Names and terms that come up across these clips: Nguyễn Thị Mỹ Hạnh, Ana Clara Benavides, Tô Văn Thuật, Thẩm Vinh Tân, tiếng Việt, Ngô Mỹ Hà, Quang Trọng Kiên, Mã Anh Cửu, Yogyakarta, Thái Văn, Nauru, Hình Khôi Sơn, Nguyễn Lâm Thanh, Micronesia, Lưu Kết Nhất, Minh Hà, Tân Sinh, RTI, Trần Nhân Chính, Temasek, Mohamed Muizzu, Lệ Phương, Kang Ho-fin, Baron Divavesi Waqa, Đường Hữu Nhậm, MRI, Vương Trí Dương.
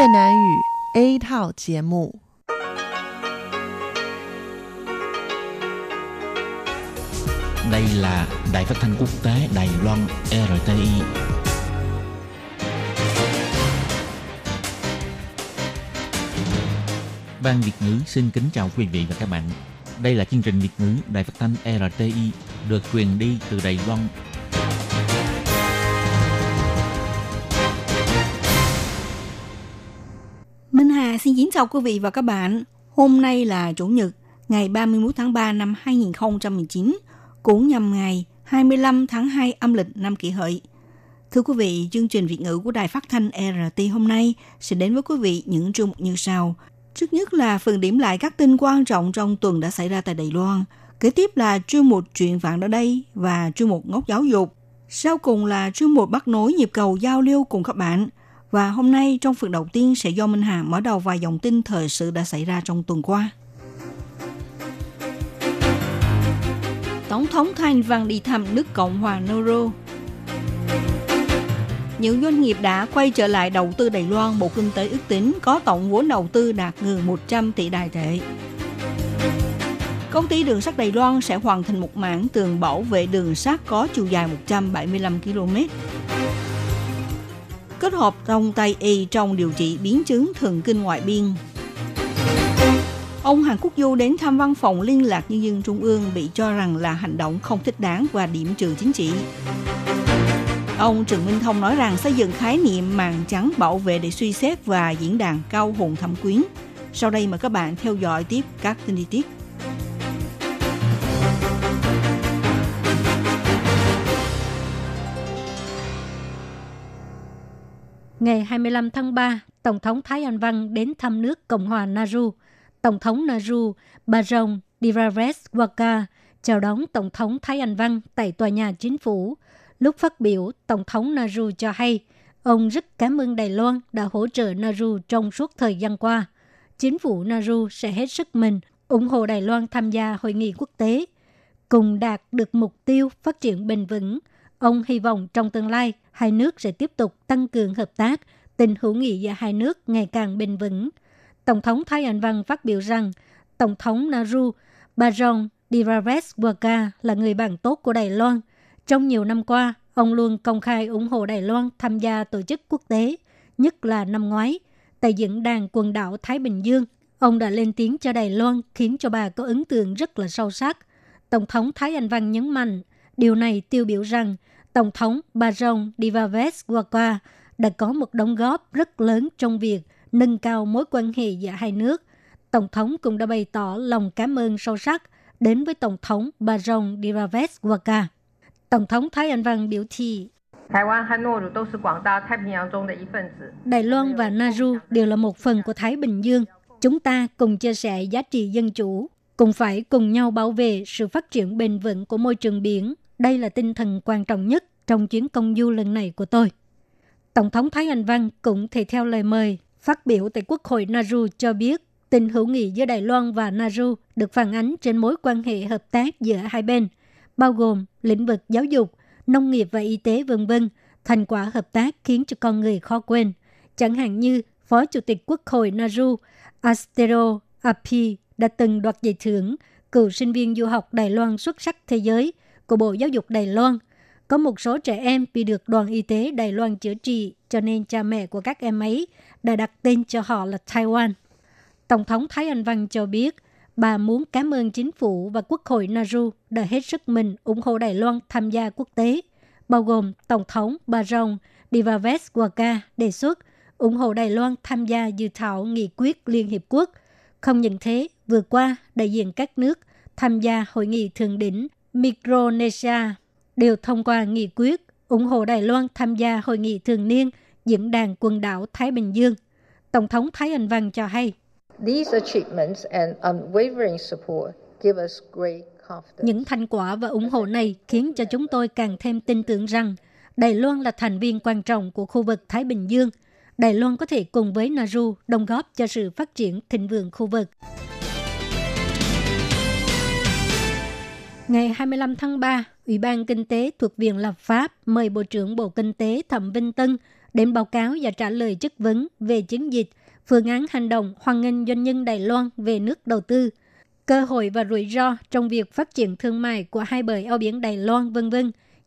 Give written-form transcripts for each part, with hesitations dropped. Việt Nam ngữ A thảo节目. Đây là Đài Phát thanh Quốc tế Đài Loan RTI. Ban Việt ngữ xin kính chào quý vị và các bạn. Đây là chương trình Việt ngữ Đài Phát thanh RTI được truyền đi từ Đài Loan. Minh Hà xin kính chào quý vị và các bạn. Hôm nay là Chủ nhật, ngày 31 tháng 3 năm 2019, cũng nhằm ngày 25 tháng 2 âm lịch năm Kỷ Hợi. Thưa quý vị, chương trình Việt ngữ của Đài Phát thanh RTI hôm nay sẽ đến với quý vị những chương mục như sau. Trước nhất là phần điểm lại các tin quan trọng trong tuần đã xảy ra tại Đài Loan. Kế tiếp là chuyên mục chuyện vạn ở đây và chuyên mục ngốc giáo dục. Sau cùng là chuyên mục bắt nối nhịp cầu giao lưu cùng các bạn. Và hôm nay trong phần đầu tiên sẽ do Minh Hà mở đầu vài dòng tin thời sự đã xảy ra trong tuần qua. Tổng thống Thái Văn đi thăm nước Cộng hòa Nauru. Những doanh nghiệp đã quay trở lại đầu tư Đài Loan, Bộ Kinh tế ước tính có tổng vốn đầu tư đạt gần 100 tỷ Đài tệ. Công ty đường sắt Đài Loan sẽ hoàn thành một mảng tường bảo vệ đường sắt có chiều dài 175 km. Kết hợp Đông Tây Y trong điều trị biến chứng thần kinh ngoại biên. Ông Hàn Quốc Du đến thăm văn phòng liên lạc nhân dân Trung ương bị cho rằng là hành động không thích đáng và điểm trừ chính trị. Ông Trần Minh Thông nói rằng xây dựng khái niệm màn trắng bảo vệ để suy xét và diễn đàn cao hùng thẩm quyến. Sau đây mời các bạn theo dõi tiếp các tin chi tiết. Ngày 25 tháng 3, Tổng thống Thái Văn đến thăm nước Cộng hòa Nauru. Tổng thống Nauru Baron Dirares Waka chào đón Tổng thống Thái Văn tại tòa nhà chính phủ. Lúc phát biểu, Tổng thống Nauru cho hay, ông rất cảm ơn Đài Loan đã hỗ trợ Nauru trong suốt thời gian qua. Chính phủ Nauru sẽ hết sức mình ủng hộ Đài Loan tham gia hội nghị quốc tế, cùng đạt được mục tiêu phát triển bền vững. Ông hy vọng trong tương lai, hai nước sẽ tiếp tục tăng cường hợp tác, tình hữu nghị giữa hai nước ngày càng bền vững. Tổng thống Thái Văn phát biểu rằng, Tổng thống Nauru Baron Dirares Waka là người bạn tốt của Đài Loan. Trong nhiều năm qua, ông luôn công khai ủng hộ Đài Loan tham gia tổ chức quốc tế, nhất là năm ngoái. Tại diễn đàn quần đảo Thái Bình Dương, ông đã lên tiếng cho Đài Loan khiến cho bà có ấn tượng rất là sâu sắc. Tổng thống Thái Văn nhấn mạnh, điều này tiêu biểu rằng Tổng thống Baron Divavesi Waqa đã có một đóng góp rất lớn trong việc nâng cao mối quan hệ giữa hai nước. Tổng thống cũng đã bày tỏ lòng cảm ơn sâu sắc đến với Tổng thống Baron Divavesi Waqa. Tổng thống Thái Văn biểu thị, Đài Loan và Nauru đều là một phần của Thái Bình Dương. Chúng ta cùng chia sẻ giá trị dân chủ, cùng phải cùng nhau bảo vệ sự phát triển bền vững của môi trường biển. Đây là tinh thần quan trọng nhất trong chuyến công du lần này của tôi. Tổng thống Thái Văn cũng thể theo lời mời phát biểu tại Quốc hội Nauru cho biết tình hữu nghị giữa Đài Loan và Nauru được phản ánh trên mối quan hệ hợp tác giữa hai bên, bao gồm lĩnh vực giáo dục, nông nghiệp và y tế v.v. Thành quả hợp tác khiến cho con người khó quên. Chẳng hạn như Phó Chủ tịch Quốc hội Nauru Astero Api đã từng đoạt giải thưởng cựu sinh viên du học Đài Loan xuất sắc thế giới của Bộ Giáo dục Đài Loan. Có một số trẻ em bị được đoàn y tế Đài Loan chữa trị, cho nên cha mẹ của các em ấy đã đặt tên cho họ là Taiwan. Tổng thống Thái Văn cho biết, bà muốn cảm ơn chính phủ và Quốc hội Nauru đã hết sức mình ủng hộ Đài Loan tham gia quốc tế, bao gồm Tổng thống Baron Divavesi Waqa đề xuất ủng hộ Đài Loan tham gia dự thảo nghị quyết Liên Hiệp Quốc. Không những thế, vừa qua, đại diện các nước tham gia hội nghị thượng đỉnh Micronesia đều thông qua nghị quyết ủng hộ Đài Loan tham gia hội nghị thường niên diễn đàn quần đảo Thái Bình Dương. Tổng thống Thái Văn cho hay, những thành quả và ủng hộ này khiến cho chúng tôi càng thêm tin tưởng rằng Đài Loan là thành viên quan trọng của khu vực Thái Bình Dương. Đài Loan có thể cùng với Nauru đóng góp cho sự phát triển thịnh vượng khu vực. Ngày 25 tháng 3, Ủy ban Kinh tế thuộc Viện Lập pháp mời Bộ trưởng Bộ Kinh tế Thẩm Vinh Tân đến báo cáo và trả lời chất vấn về chiến dịch, phương án hành động hoan nghênh doanh nhân Đài Loan về nước đầu tư, cơ hội và rủi ro trong việc phát triển thương mại của hai bờ eo biển Đài Loan, v.v.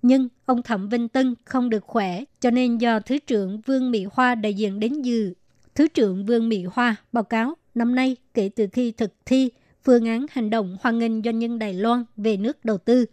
Nhưng ông Thẩm Vinh Tân không được khỏe, cho nên do Thứ trưởng Vương Mỹ Hoa đại diện đến dự. Thứ trưởng Vương Mỹ Hoa báo cáo năm nay kể từ khi thực thi phương án hành động hoan nghênh doanh nhân Đài Loan về nước đầu tư.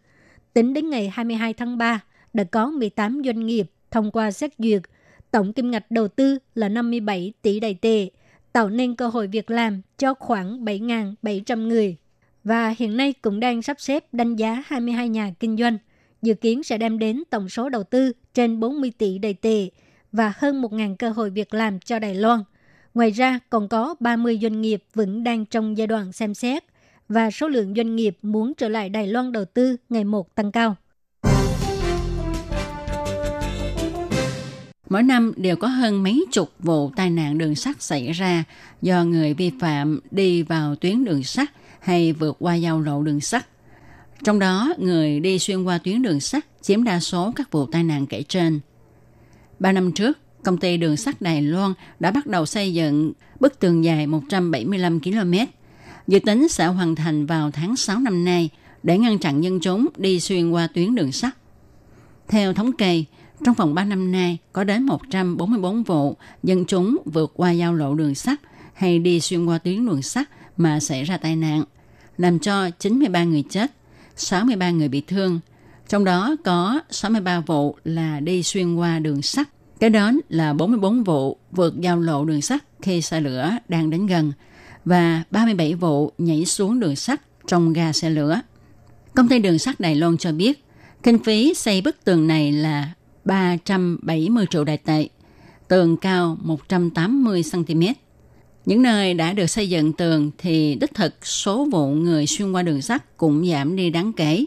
Tính đến ngày 22 tháng 3, đã có 18 doanh nghiệp thông qua xét duyệt. Tổng kim ngạch đầu tư là 57 tỷ Đài tệ, tạo nên cơ hội việc làm cho khoảng 7.700 người. Và hiện nay cũng đang sắp xếp đánh giá 22 nhà kinh doanh, dự kiến sẽ đem đến tổng số đầu tư trên 40 tỷ Đài tệ và hơn 1.000 cơ hội việc làm cho Đài Loan. Ngoài ra, còn có 30 doanh nghiệp vẫn đang trong giai đoạn xem xét và số lượng doanh nghiệp muốn trở lại Đài Loan đầu tư ngày một tăng cao. Mỗi năm đều có hơn mấy chục vụ tai nạn đường sắt xảy ra do người vi phạm đi vào tuyến đường sắt hay vượt qua giao lộ đường sắt. Trong đó, người đi xuyên qua tuyến đường sắt chiếm đa số các vụ tai nạn kể trên. 3 năm trước, công ty đường sắt Đài Loan đã bắt đầu xây dựng bức tường dài 175 km, dự tính sẽ hoàn thành vào tháng 6 năm nay để ngăn chặn dân chúng đi xuyên qua tuyến đường sắt. Theo thống kê, trong vòng 3 năm nay có đến 144 vụ dân chúng vượt qua giao lộ đường sắt hay đi xuyên qua tuyến đường sắt mà xảy ra tai nạn, làm cho 93 người chết, 63 người bị thương, trong đó có 63 vụ là đi xuyên qua đường sắt. Kế đến là 44 vụ vượt giao lộ đường sắt khi xe lửa đang đến gần và 37 vụ nhảy xuống đường sắt trong ga xe lửa. Công ty đường sắt Đài Loan cho biết, kinh phí xây bức tường này là 370 triệu Đài tệ, tường cao 180cm. Những nơi đã được xây dựng tường thì đích thực số vụ người xuyên qua đường sắt cũng giảm đi đáng kể.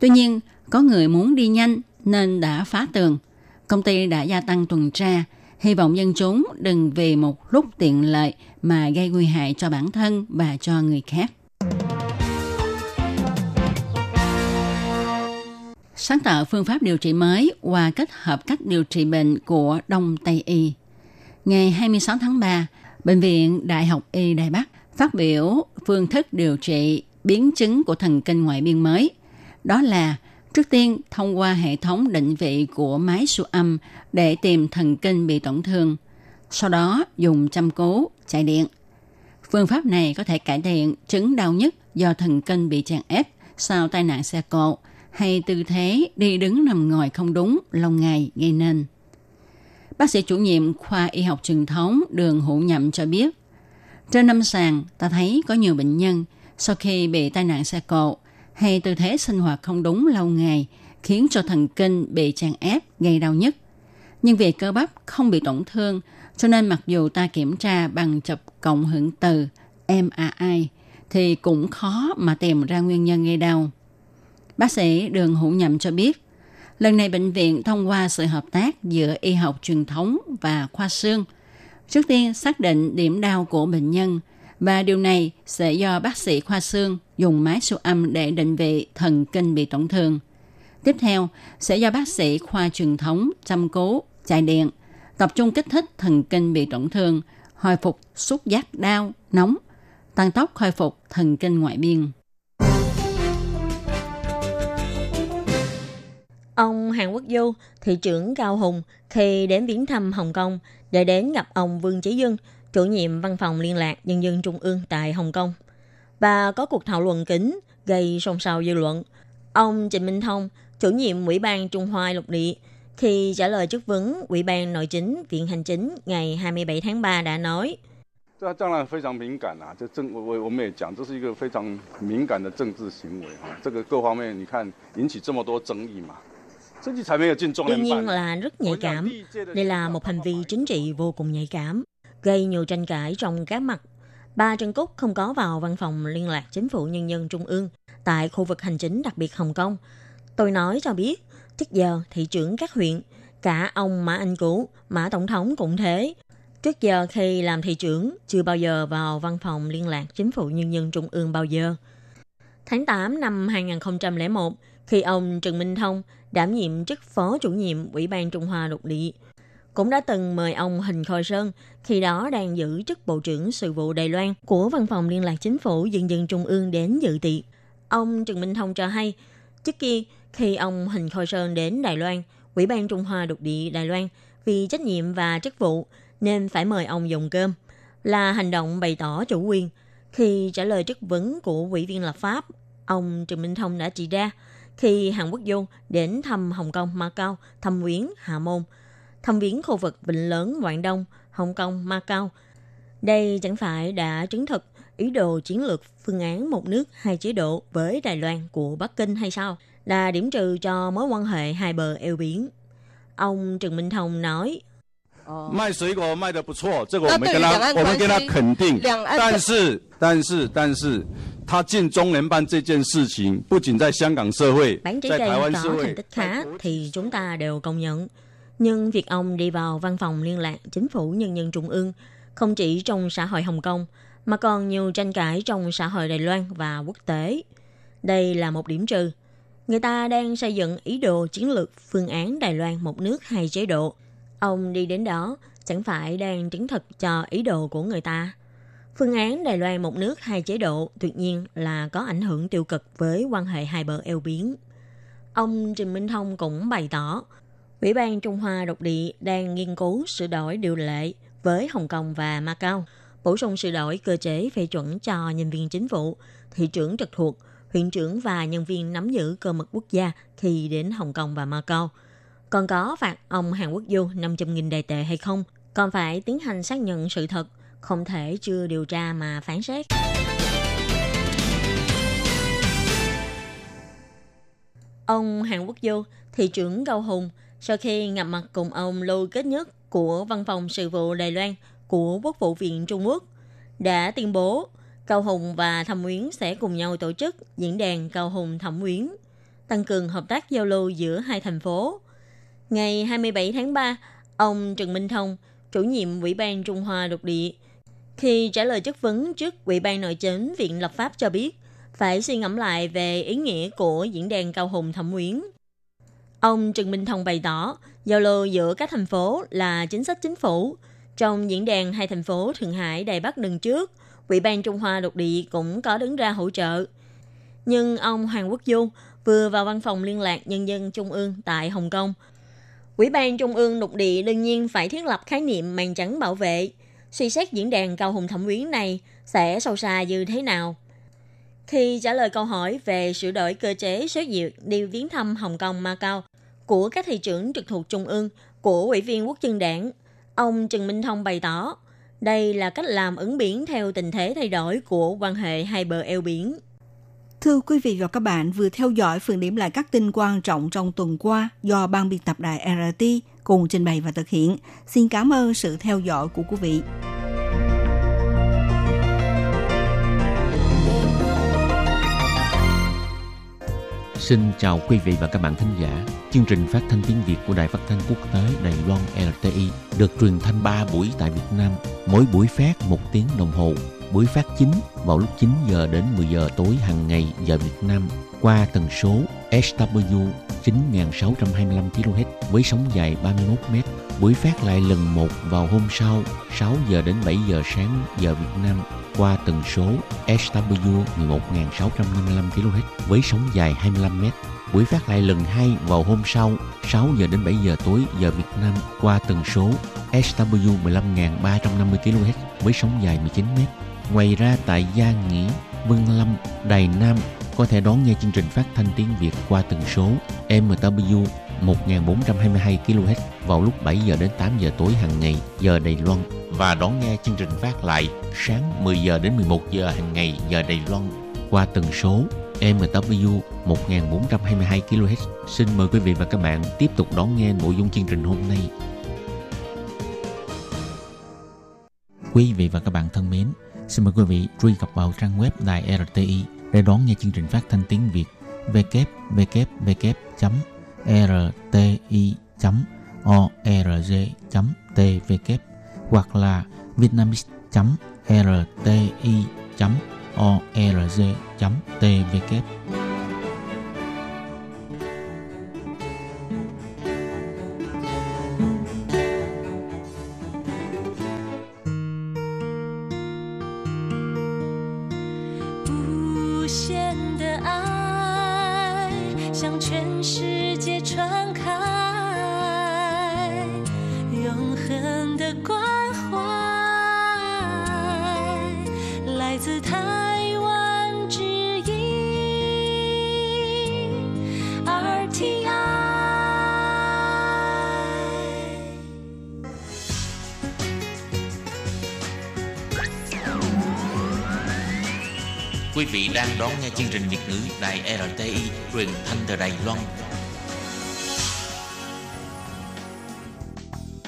Tuy nhiên, có người muốn đi nhanh nên đã phá tường. Công ty đã gia tăng tuần tra, hy vọng dân chúng đừng vì một lúc tiện lợi mà gây nguy hại cho bản thân và cho người khác. Sáng tạo phương pháp điều trị mới qua kết hợp cách điều trị bệnh của Đông Tây Y. Ngày 26 tháng 3, Bệnh viện Đại học Y Đài Bắc phát biểu phương thức điều trị biến chứng của thần kinh ngoại biên mới. Đó là trước tiên, thông qua hệ thống định vị của máy siêu âm để tìm thần kinh bị tổn thương, sau đó dùng châm cứu, chạy điện. Phương pháp này có thể cải thiện chứng đau nhức do thần kinh bị chèn ép sau tai nạn xe cộ hay tư thế đi đứng nằm ngồi không đúng lâu ngày gây nên. Bác sĩ chủ nhiệm khoa y học truyền thống Đường Hữu Nhậm cho biết, trên lâm sàng ta thấy có nhiều bệnh nhân sau khi bị tai nạn xe cộ hay tư thế sinh hoạt không đúng lâu ngày khiến cho thần kinh bị chèn ép gây đau nhức. Nhưng vì cơ bắp không bị tổn thương, cho nên mặc dù ta kiểm tra bằng chụp cộng hưởng từ MRI thì cũng khó mà tìm ra nguyên nhân gây đau. Bác sĩ Đường Hữu Nhậm cho biết, lần này bệnh viện thông qua sự hợp tác giữa y học truyền thống và khoa xương, trước tiên xác định điểm đau của bệnh nhân, và điều này sẽ do bác sĩ khoa xương dùng máy siêu âm để định vị thần kinh bị tổn thương. Tiếp theo, sẽ do bác sĩ khoa truyền thống châm cứu, chạy điện, tập trung kích thích thần kinh bị tổn thương, hồi phục xúc giác đau, nóng, tăng tốc khôi phục thần kinh ngoại biên. Ông Hàn Quốc Du, thị trưởng Cao Hùng, khi đến viếng thăm Hồng Kông, đã đến gặp ông Vương Trí Dương, chủ nhiệm Văn phòng Liên lạc Nhân dân Trung ương tại Hồng Kông, và có cuộc thảo luận kín gây xôn xao dư luận. Ông Trần Minh Thông, chủ nhiệm Ủy ban Trung Hoa Lục Địa, khi trả lời chất vấn Ủy ban Nội chính Viện Hành chính ngày 27 tháng 3 đã nói: Đương nhiên là rất nhạy cảm. Đây là một hành vi chính trị vô cùng nhạy cảm, gây nhiều tranh cãi trong các mặt. Bà Trần Cúc không có vào Văn phòng Liên lạc Chính phủ Nhân dân Trung ương tại khu vực hành chính đặc biệt Hồng Kông. Tôi nói cho biết, trước giờ thị trưởng các huyện, cả ông Mã Anh Cửu, Mã Tổng thống cũng thế. Trước giờ khi làm thị trưởng, chưa bao giờ vào Văn phòng Liên lạc Chính phủ Nhân dân Trung ương bao giờ. Tháng 8 năm 2001, khi ông Trần Minh Thông đảm nhiệm chức Phó Chủ nhiệm Ủy ban Trung Hoa Lục Địa, cũng đã từng mời ông Hình Khôi Sơn, khi đó đang giữ chức Bộ trưởng Sự vụ Đài Loan của Văn phòng Liên lạc Chính phủ Dân dân Trung ương đến dự tiệc. Ông Trần Minh Thông cho hay, trước kia khi ông Hình Khôi Sơn đến Đài Loan, Ủy ban Trung Hoa Lục địa Đài Loan vì trách nhiệm và chức vụ nên phải mời ông dùng cơm, là hành động bày tỏ chủ quyền. Khi trả lời chất vấn của Ủy viên lập pháp, ông Trần Minh Thông đã chỉ ra, khi Hàn Quốc Du đến thăm Hồng Kông, Macau, thăm viếng Hạ Môn, thăm viếng khu vực Vịnh Lớn, Quảng Đông, Hồng Kông, Macau, đây chẳng phải đã chứng thực ý đồ chiến lược phương án một nước hai chế độ với Đài Loan của Bắc Kinh hay sao, là điểm trừ cho mối quan hệ hai bờ eo biển. Ông Trần Minh Thông nói, bán trái cây có thành tích khá thì chúng ta đều công nhận. Nhưng việc ông đi vào Văn phòng Liên lạc Chính phủ Nhân dân Trung ương không chỉ trong xã hội Hồng Kông, mà còn nhiều tranh cãi trong xã hội Đài Loan và quốc tế. Đây là một điểm trừ. Người ta đang xây dựng ý đồ chiến lược phương án Đài Loan một nước hai chế độ. Ông đi đến đó chẳng phải đang chứng thực cho ý đồ của người ta. Phương án Đài Loan một nước hai chế độ tuyệt nhiên là có ảnh hưởng tiêu cực với quan hệ hai bờ eo biển. Ông Trần Minh Thông cũng bày tỏ, Ủy ban Trung Hoa Lục địa đang nghiên cứu sửa đổi điều lệ với Hồng Kông và Macau, bổ sung sửa đổi cơ chế phê chuẩn cho nhân viên chính phủ, thị trưởng trực thuộc, huyện trưởng và nhân viên nắm giữ cơ mật quốc gia khi đến Hồng Kông và Macau. Còn có phạt ông Hàn Quốc Du 500.000 Đài tệ hay không? Còn phải tiến hành xác nhận sự thật, không thể chưa điều tra mà phán xét. Ông Hàn Quốc Du, thị trưởng Cao Hùng, sau khi gặp mặt cùng ông Lưu Kết Nhất của Văn phòng Sự vụ Đài Loan của Quốc vụ viện Trung Quốc, đã tuyên bố Cao Hùng và Thẩm Uyển sẽ cùng nhau tổ chức diễn đàn Cao Hùng Thẩm Uyển, tăng cường hợp tác giao lưu giữa hai thành phố. Ngày 27 tháng 3, ông Trần Minh Thông, chủ nhiệm Ủy ban Trung Hoa Lục địa, khi trả lời chất vấn trước Ủy ban Nội chính Viện Lập pháp cho biết, phải suy ngẫm lại về ý nghĩa của diễn đàn Cao Hùng Thẩm Uyển. Ông Trần Minh Thông bày tỏ, giao lưu giữa các thành phố là chính sách chính phủ. Trong diễn đàn hai thành phố Thượng Hải, Đài Bắc lần trước, Ủy ban Trung Hoa Lục địa cũng có đứng ra hỗ trợ. Nhưng ông Hàn Quốc Du vừa vào Văn phòng Liên lạc Nhân dân Trung ương tại Hồng Kông. Ủy ban Trung ương Lục địa đương nhiên phải thiết lập khái niệm màn trắng bảo vệ. Suy xét diễn đàn Cao Hùng Thẩm Uyển này sẽ sâu xa như thế nào? Khi trả lời câu hỏi về sửa đổi cơ chế số duyệt đi viếng thăm Hồng Kông, Macau của các thị trưởng trực thuộc Trung ương của Ủy viên Quốc dân Đảng, ông Trần Minh Thông bày tỏ, đây là cách làm ứng biến theo tình thế thay đổi của quan hệ hai bờ eo biển. Thưa quý vị và các bạn, vừa theo dõi phần điểm lại các tin quan trọng trong tuần qua do Ban biên tập Đài RT cùng trình bày và thực hiện. Xin cảm ơn sự theo dõi của quý vị. Xin chào quý vị và các bạn thính giả. Chương trình phát thanh tiếng Việt của Đài Phát thanh Quốc tế Đài Loan RTI được truyền thanh 3 buổi tại Việt Nam, mỗi buổi phát 1 tiếng đồng hồ. Buổi phát chính vào lúc 9 giờ đến 10 giờ tối hàng ngày giờ Việt Nam qua tần số SW 9625 kHz với sóng dài 31 m. Buổi phát lại lần 1 vào hôm sau 6 giờ đến 7 giờ sáng giờ Việt Nam qua tần số SW 11655 kHz với sóng dài 25 m. Buổi phát lại lần 2 vào hôm sau 6 giờ đến 7 giờ tối giờ Việt Nam qua tần số SW 15350 kHz với sóng dài 19 m. Ngoài ra tại Gia Nghĩa, Vân Lâm, Đài Nam có thể đón nghe chương trình phát thanh tiếng Việt qua tần số MW 1422 kHz vào lúc 7 giờ đến 8 giờ tối hàng ngày giờ Đài Loan và đón nghe chương trình phát lại sáng 10 giờ đến 11 giờ hàng ngày giờ Đài Loan qua tần số MW 1422 kHz. Xin mời quý vị và các bạn tiếp tục đón nghe nội dung chương trình hôm nay. Quý vị và các bạn thân mến, xin mời quý vị truy cập vào trang web Đài RTI để đón nghe chương trình phát thanh tiếng Việt www.rti.org.tw hoặc là vietnamese.rti.org.tw. Quý vị đang đón nghe chương trình Việt ngữ Đài RTI truyền thanh từ Đài Loan.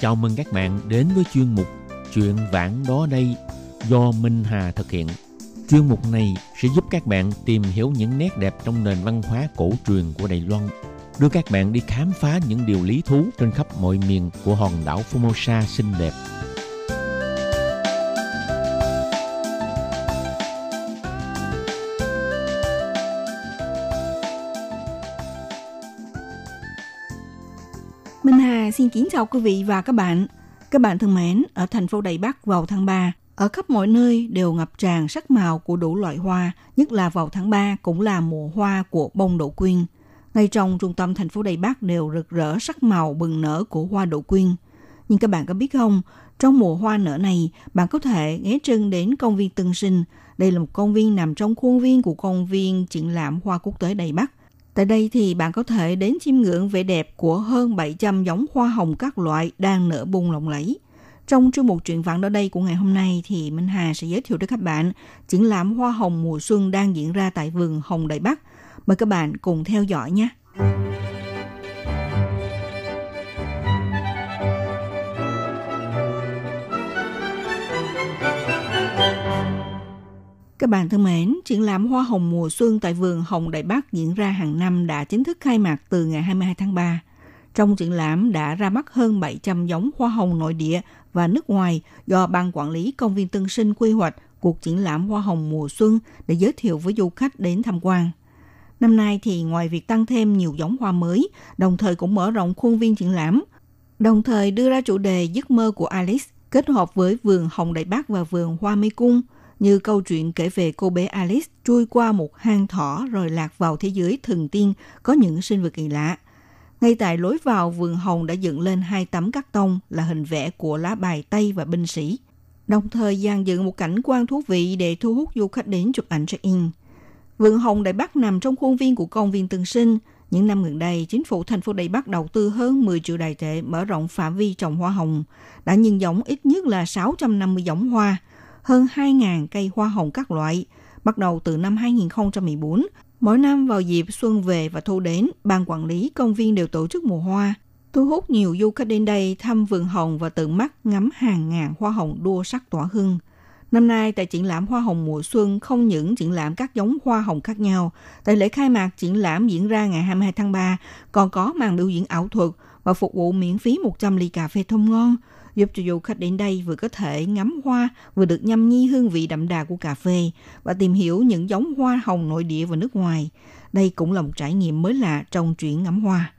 Chào mừng các bạn đến với chuyên mục Chuyện vãng đó đây do Minh Hà thực hiện. Chuyên mục này sẽ giúp các bạn tìm hiểu những nét đẹp trong nền văn hóa cổ truyền của Đài Loan, đưa các bạn đi khám phá những điều lý thú trên khắp mọi miền của hòn đảo Formosa xinh đẹp. Minh Hà xin kính chào quý vị và các bạn. Các bạn thân mến, ở thành phố Đài Bắc vào tháng 3, ở khắp mọi nơi đều ngập tràn sắc màu của đủ loại hoa, nhất là vào tháng 3 cũng là mùa hoa của bông đậu quyên. Ngay trong trung tâm thành phố Đài Bắc đều rực rỡ sắc màu bừng nở của hoa đậu quyên. Nhưng các bạn có biết không, trong mùa hoa nở này, bạn có thể ghé chân đến công viên Tân Sinh. Đây là một công viên nằm trong khuôn viên của công viên triển lãm hoa quốc tế Đài Bắc. Tại đây thì bạn có thể đến chiêm ngưỡng vẻ đẹp của hơn 700 giống hoa hồng các loại đang nở bung lộng lẫy. Trong chương mục Chuyện vãng đó đây của ngày hôm nay thì Minh Hà sẽ giới thiệu đến các bạn triển lãm hoa hồng mùa xuân đang diễn ra tại vườn Hồng Đài Bắc. Mời các bạn cùng theo dõi nhé. Các bạn thân mến, triển lãm Hoa hồng mùa xuân tại vườn Hồng Đài Bắc diễn ra hàng năm đã chính thức khai mạc từ ngày 22 tháng 3. Trong triển lãm đã ra mắt hơn 700 giống hoa hồng nội địa và nước ngoài do Ban Quản lý Công viên Tân Sinh quy hoạch cuộc triển lãm Hoa hồng mùa xuân để giới thiệu với du khách đến tham quan. Năm nay thì ngoài việc tăng thêm nhiều giống hoa mới, đồng thời cũng mở rộng khuôn viên triển lãm, đồng thời đưa ra chủ đề giấc mơ của Alice kết hợp với vườn Hồng Đài Bắc và vườn Hoa Mê Cung, như câu chuyện kể về cô bé Alice trôi qua một hang thỏ rồi lạc vào thế giới thần tiên có những sinh vật kỳ lạ. Ngay tại lối vào, vườn Hồng đã dựng lên 2 tấm cắt tông là hình vẽ của lá bài tây và binh sĩ, đồng thời dàn dựng một cảnh quan thú vị để thu hút du khách đến chụp ảnh check-in. Vườn Hồng Đài Bắc nằm trong khuôn viên của công viên Tân Sinh. Những năm gần đây, chính phủ thành phố Đài Bắc đầu tư hơn 10 triệu Đài tệ mở rộng phạm vi trồng hoa hồng, đã nhân giống ít nhất là 650 giống hoa, hơn 2.000 cây hoa hồng các loại. Bắt đầu từ năm 2014, mỗi năm vào dịp xuân về và thu đến, Ban Quản lý Công viên đều tổ chức mùa hoa, thu hút nhiều du khách đến đây thăm vườn hồng và tận mắt ngắm hàng ngàn hoa hồng đua sắc tỏa hương. Năm nay, tại triển lãm Hoa hồng mùa xuân không những triển lãm các giống hoa hồng khác nhau, tại lễ khai mạc triển lãm diễn ra ngày 22 tháng 3 còn có màn biểu diễn ảo thuật và phục vụ miễn phí 100 ly cà phê thơm ngon, giúp cho du khách đến đây vừa có thể ngắm hoa, vừa được nhâm nhi hương vị đậm đà của cà phê và tìm hiểu những giống hoa hồng nội địa và nước ngoài. Đây cũng là một trải nghiệm mới lạ trong chuyện ngắm hoa.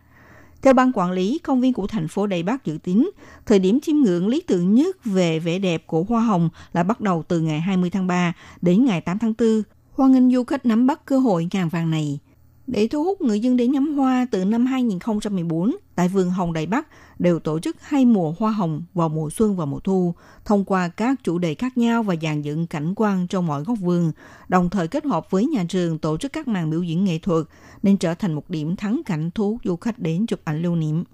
Theo Ban Quản lý Công viên của thành phố Đài Bắc dự tính, thời điểm chiêm ngưỡng lý tưởng nhất về vẻ đẹp của hoa hồng là bắt đầu từ ngày 20 tháng 3 đến ngày 8 tháng 4. Hoan nghênh du khách nắm bắt cơ hội ngàn vàng này. Để thu hút người dân đến ngắm hoa, từ năm 2014, tại vườn Hồng Đài Bắc đều tổ chức 2 mùa hoa hồng vào mùa xuân và mùa thu, thông qua các chủ đề khác nhau và dàn dựng cảnh quan trong mọi góc vườn, đồng thời kết hợp với nhà trường tổ chức các màn biểu diễn nghệ thuật, nên trở thành một điểm thắng cảnh thu hút du khách đến chụp ảnh lưu niệm.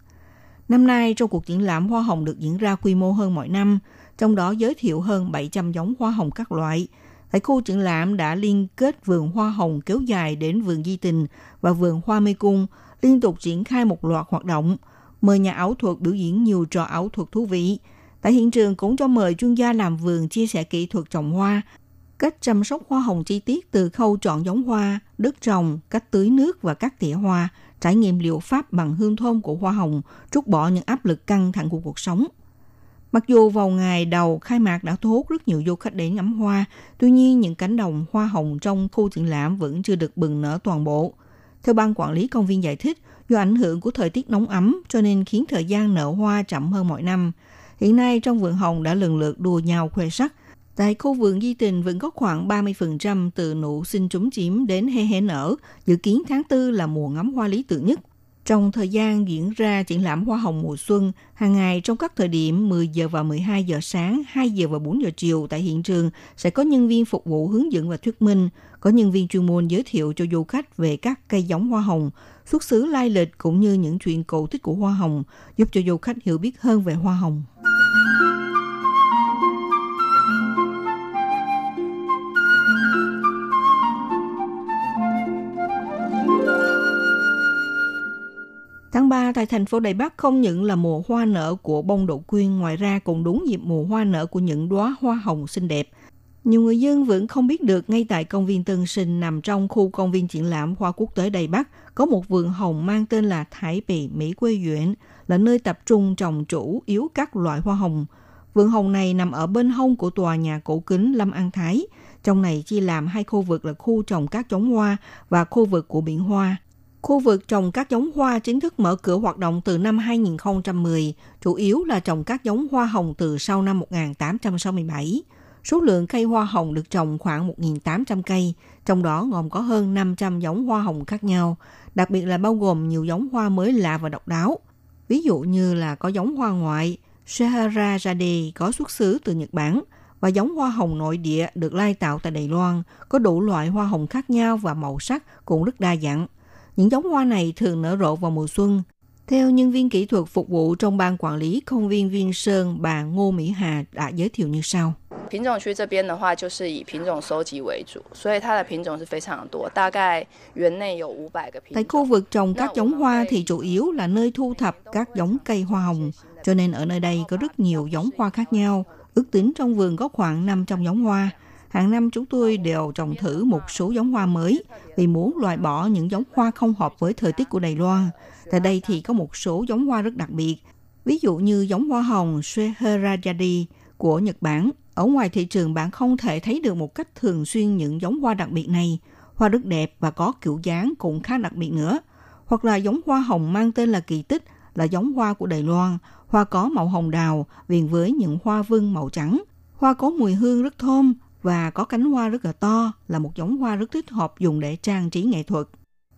Năm nay, trong cuộc triển lãm hoa hồng được diễn ra quy mô hơn mọi năm, trong đó giới thiệu hơn 700 giống hoa hồng các loại. Tại khu triển lãm đã liên kết vườn hoa hồng kéo dài đến vườn Di Tình và vườn Hoa Mê Cung, liên tục triển khai một loạt hoạt động, mời nhà ảo thuật biểu diễn nhiều trò ảo thuật thú vị. Tại hiện trường cũng cho mời chuyên gia làm vườn chia sẻ kỹ thuật trồng hoa, cách chăm sóc hoa hồng chi tiết từ khâu chọn giống hoa, đất trồng, cách tưới nước và cắt tỉa hoa, trải nghiệm liệu pháp bằng hương thơm của hoa hồng, trút bỏ những áp lực căng thẳng của cuộc sống. Mặc dù vào ngày đầu khai mạc đã thu hút rất nhiều du khách đến ngắm hoa, tuy nhiên những cánh đồng hoa hồng trong khu triển lãm vẫn chưa được bừng nở toàn bộ. Theo Ban Quản lý Công viên giải thích, do ảnh hưởng của thời tiết nóng ấm cho nên khiến thời gian nở hoa chậm hơn mọi năm. Hiện nay trong vườn hồng đã lần lượt đua nhau khoe sắc. Tại khu vườn Di Tình vẫn có khoảng 30% từ nụ sinh trúng chiếm đến hé hé nở, dự kiến tháng 4 là mùa ngắm hoa lý tưởng nhất. Trong thời gian diễn ra triển lãm Hoa hồng mùa xuân, hàng ngày trong các thời điểm 10 giờ và 12 giờ sáng, 2 giờ và 4 giờ chiều tại hiện trường sẽ có nhân viên phục vụ hướng dẫn và thuyết minh, có nhân viên chuyên môn giới thiệu cho du khách về các cây giống hoa hồng, xuất xứ lai lịch cũng như những chuyện cổ tích của hoa hồng, giúp cho du khách hiểu biết hơn về hoa hồng. 3 tại thành phố Đài Bắc không những là mùa hoa nở của bông đậu quyên, ngoài ra còn đúng dịp mùa hoa nở của những đóa hoa hồng xinh đẹp. Nhiều người dân vẫn không biết được ngay tại công viên Tân Sinh nằm trong khu công viên triển lãm hoa quốc tế Đài Bắc có một vườn hồng mang tên là Thái Bì Mỹ Quê Duyện, là nơi tập trung trồng chủ yếu các loại hoa hồng. Vườn hồng này nằm ở bên hông của tòa nhà cổ kính Lâm An Thái. Trong này chia làm hai khu vực là khu trồng các giống hoa và khu vực của biển hoa. Khu vực trồng các giống hoa chính thức mở cửa hoạt động từ năm 2010, chủ yếu là trồng các giống hoa hồng từ sau năm 1867. Số lượng cây hoa hồng được trồng khoảng 1.800 cây, trong đó gồm có hơn 500 giống hoa hồng khác nhau, đặc biệt là bao gồm nhiều giống hoa mới lạ và độc đáo. Ví dụ như là có giống hoa ngoại, Sheherazade có xuất xứ từ Nhật Bản, và giống hoa hồng nội địa được lai tạo tại Đài Loan, có đủ loại hoa hồng khác nhau và màu sắc cũng rất đa dạng. Những giống hoa này thường nở rộ vào mùa xuân. Theo nhân viên kỹ thuật phục vụ trong ban quản lý công viên Viên Sơn, bà Ngô Mỹ Hà đã giới thiệu như sau. Tại khu vực trồng các giống hoa thì chủ yếu là nơi thu thập các giống cây hoa hồng, cho nên ở nơi đây có rất nhiều giống hoa khác nhau. Ước tính trong vườn có khoảng 500 giống hoa. Hàng năm chúng tôi đều trồng thử một số giống hoa mới vì muốn loại bỏ những giống hoa không hợp với thời tiết của Đài Loan. Tại đây thì có một số giống hoa rất đặc biệt. Ví dụ như giống hoa hồng Sheherazade của Nhật Bản. Ở ngoài thị trường bạn không thể thấy được một cách thường xuyên những giống hoa đặc biệt này. Hoa rất đẹp và có kiểu dáng cũng khá đặc biệt nữa. Hoặc là giống hoa hồng mang tên là kỳ tích, là giống hoa của Đài Loan. Hoa có màu hồng đào, viền với những hoa vương màu trắng. Hoa có mùi hương rất thơm và có cánh hoa rất là to, là một giống hoa rất thích hợp dùng để trang trí nghệ thuật.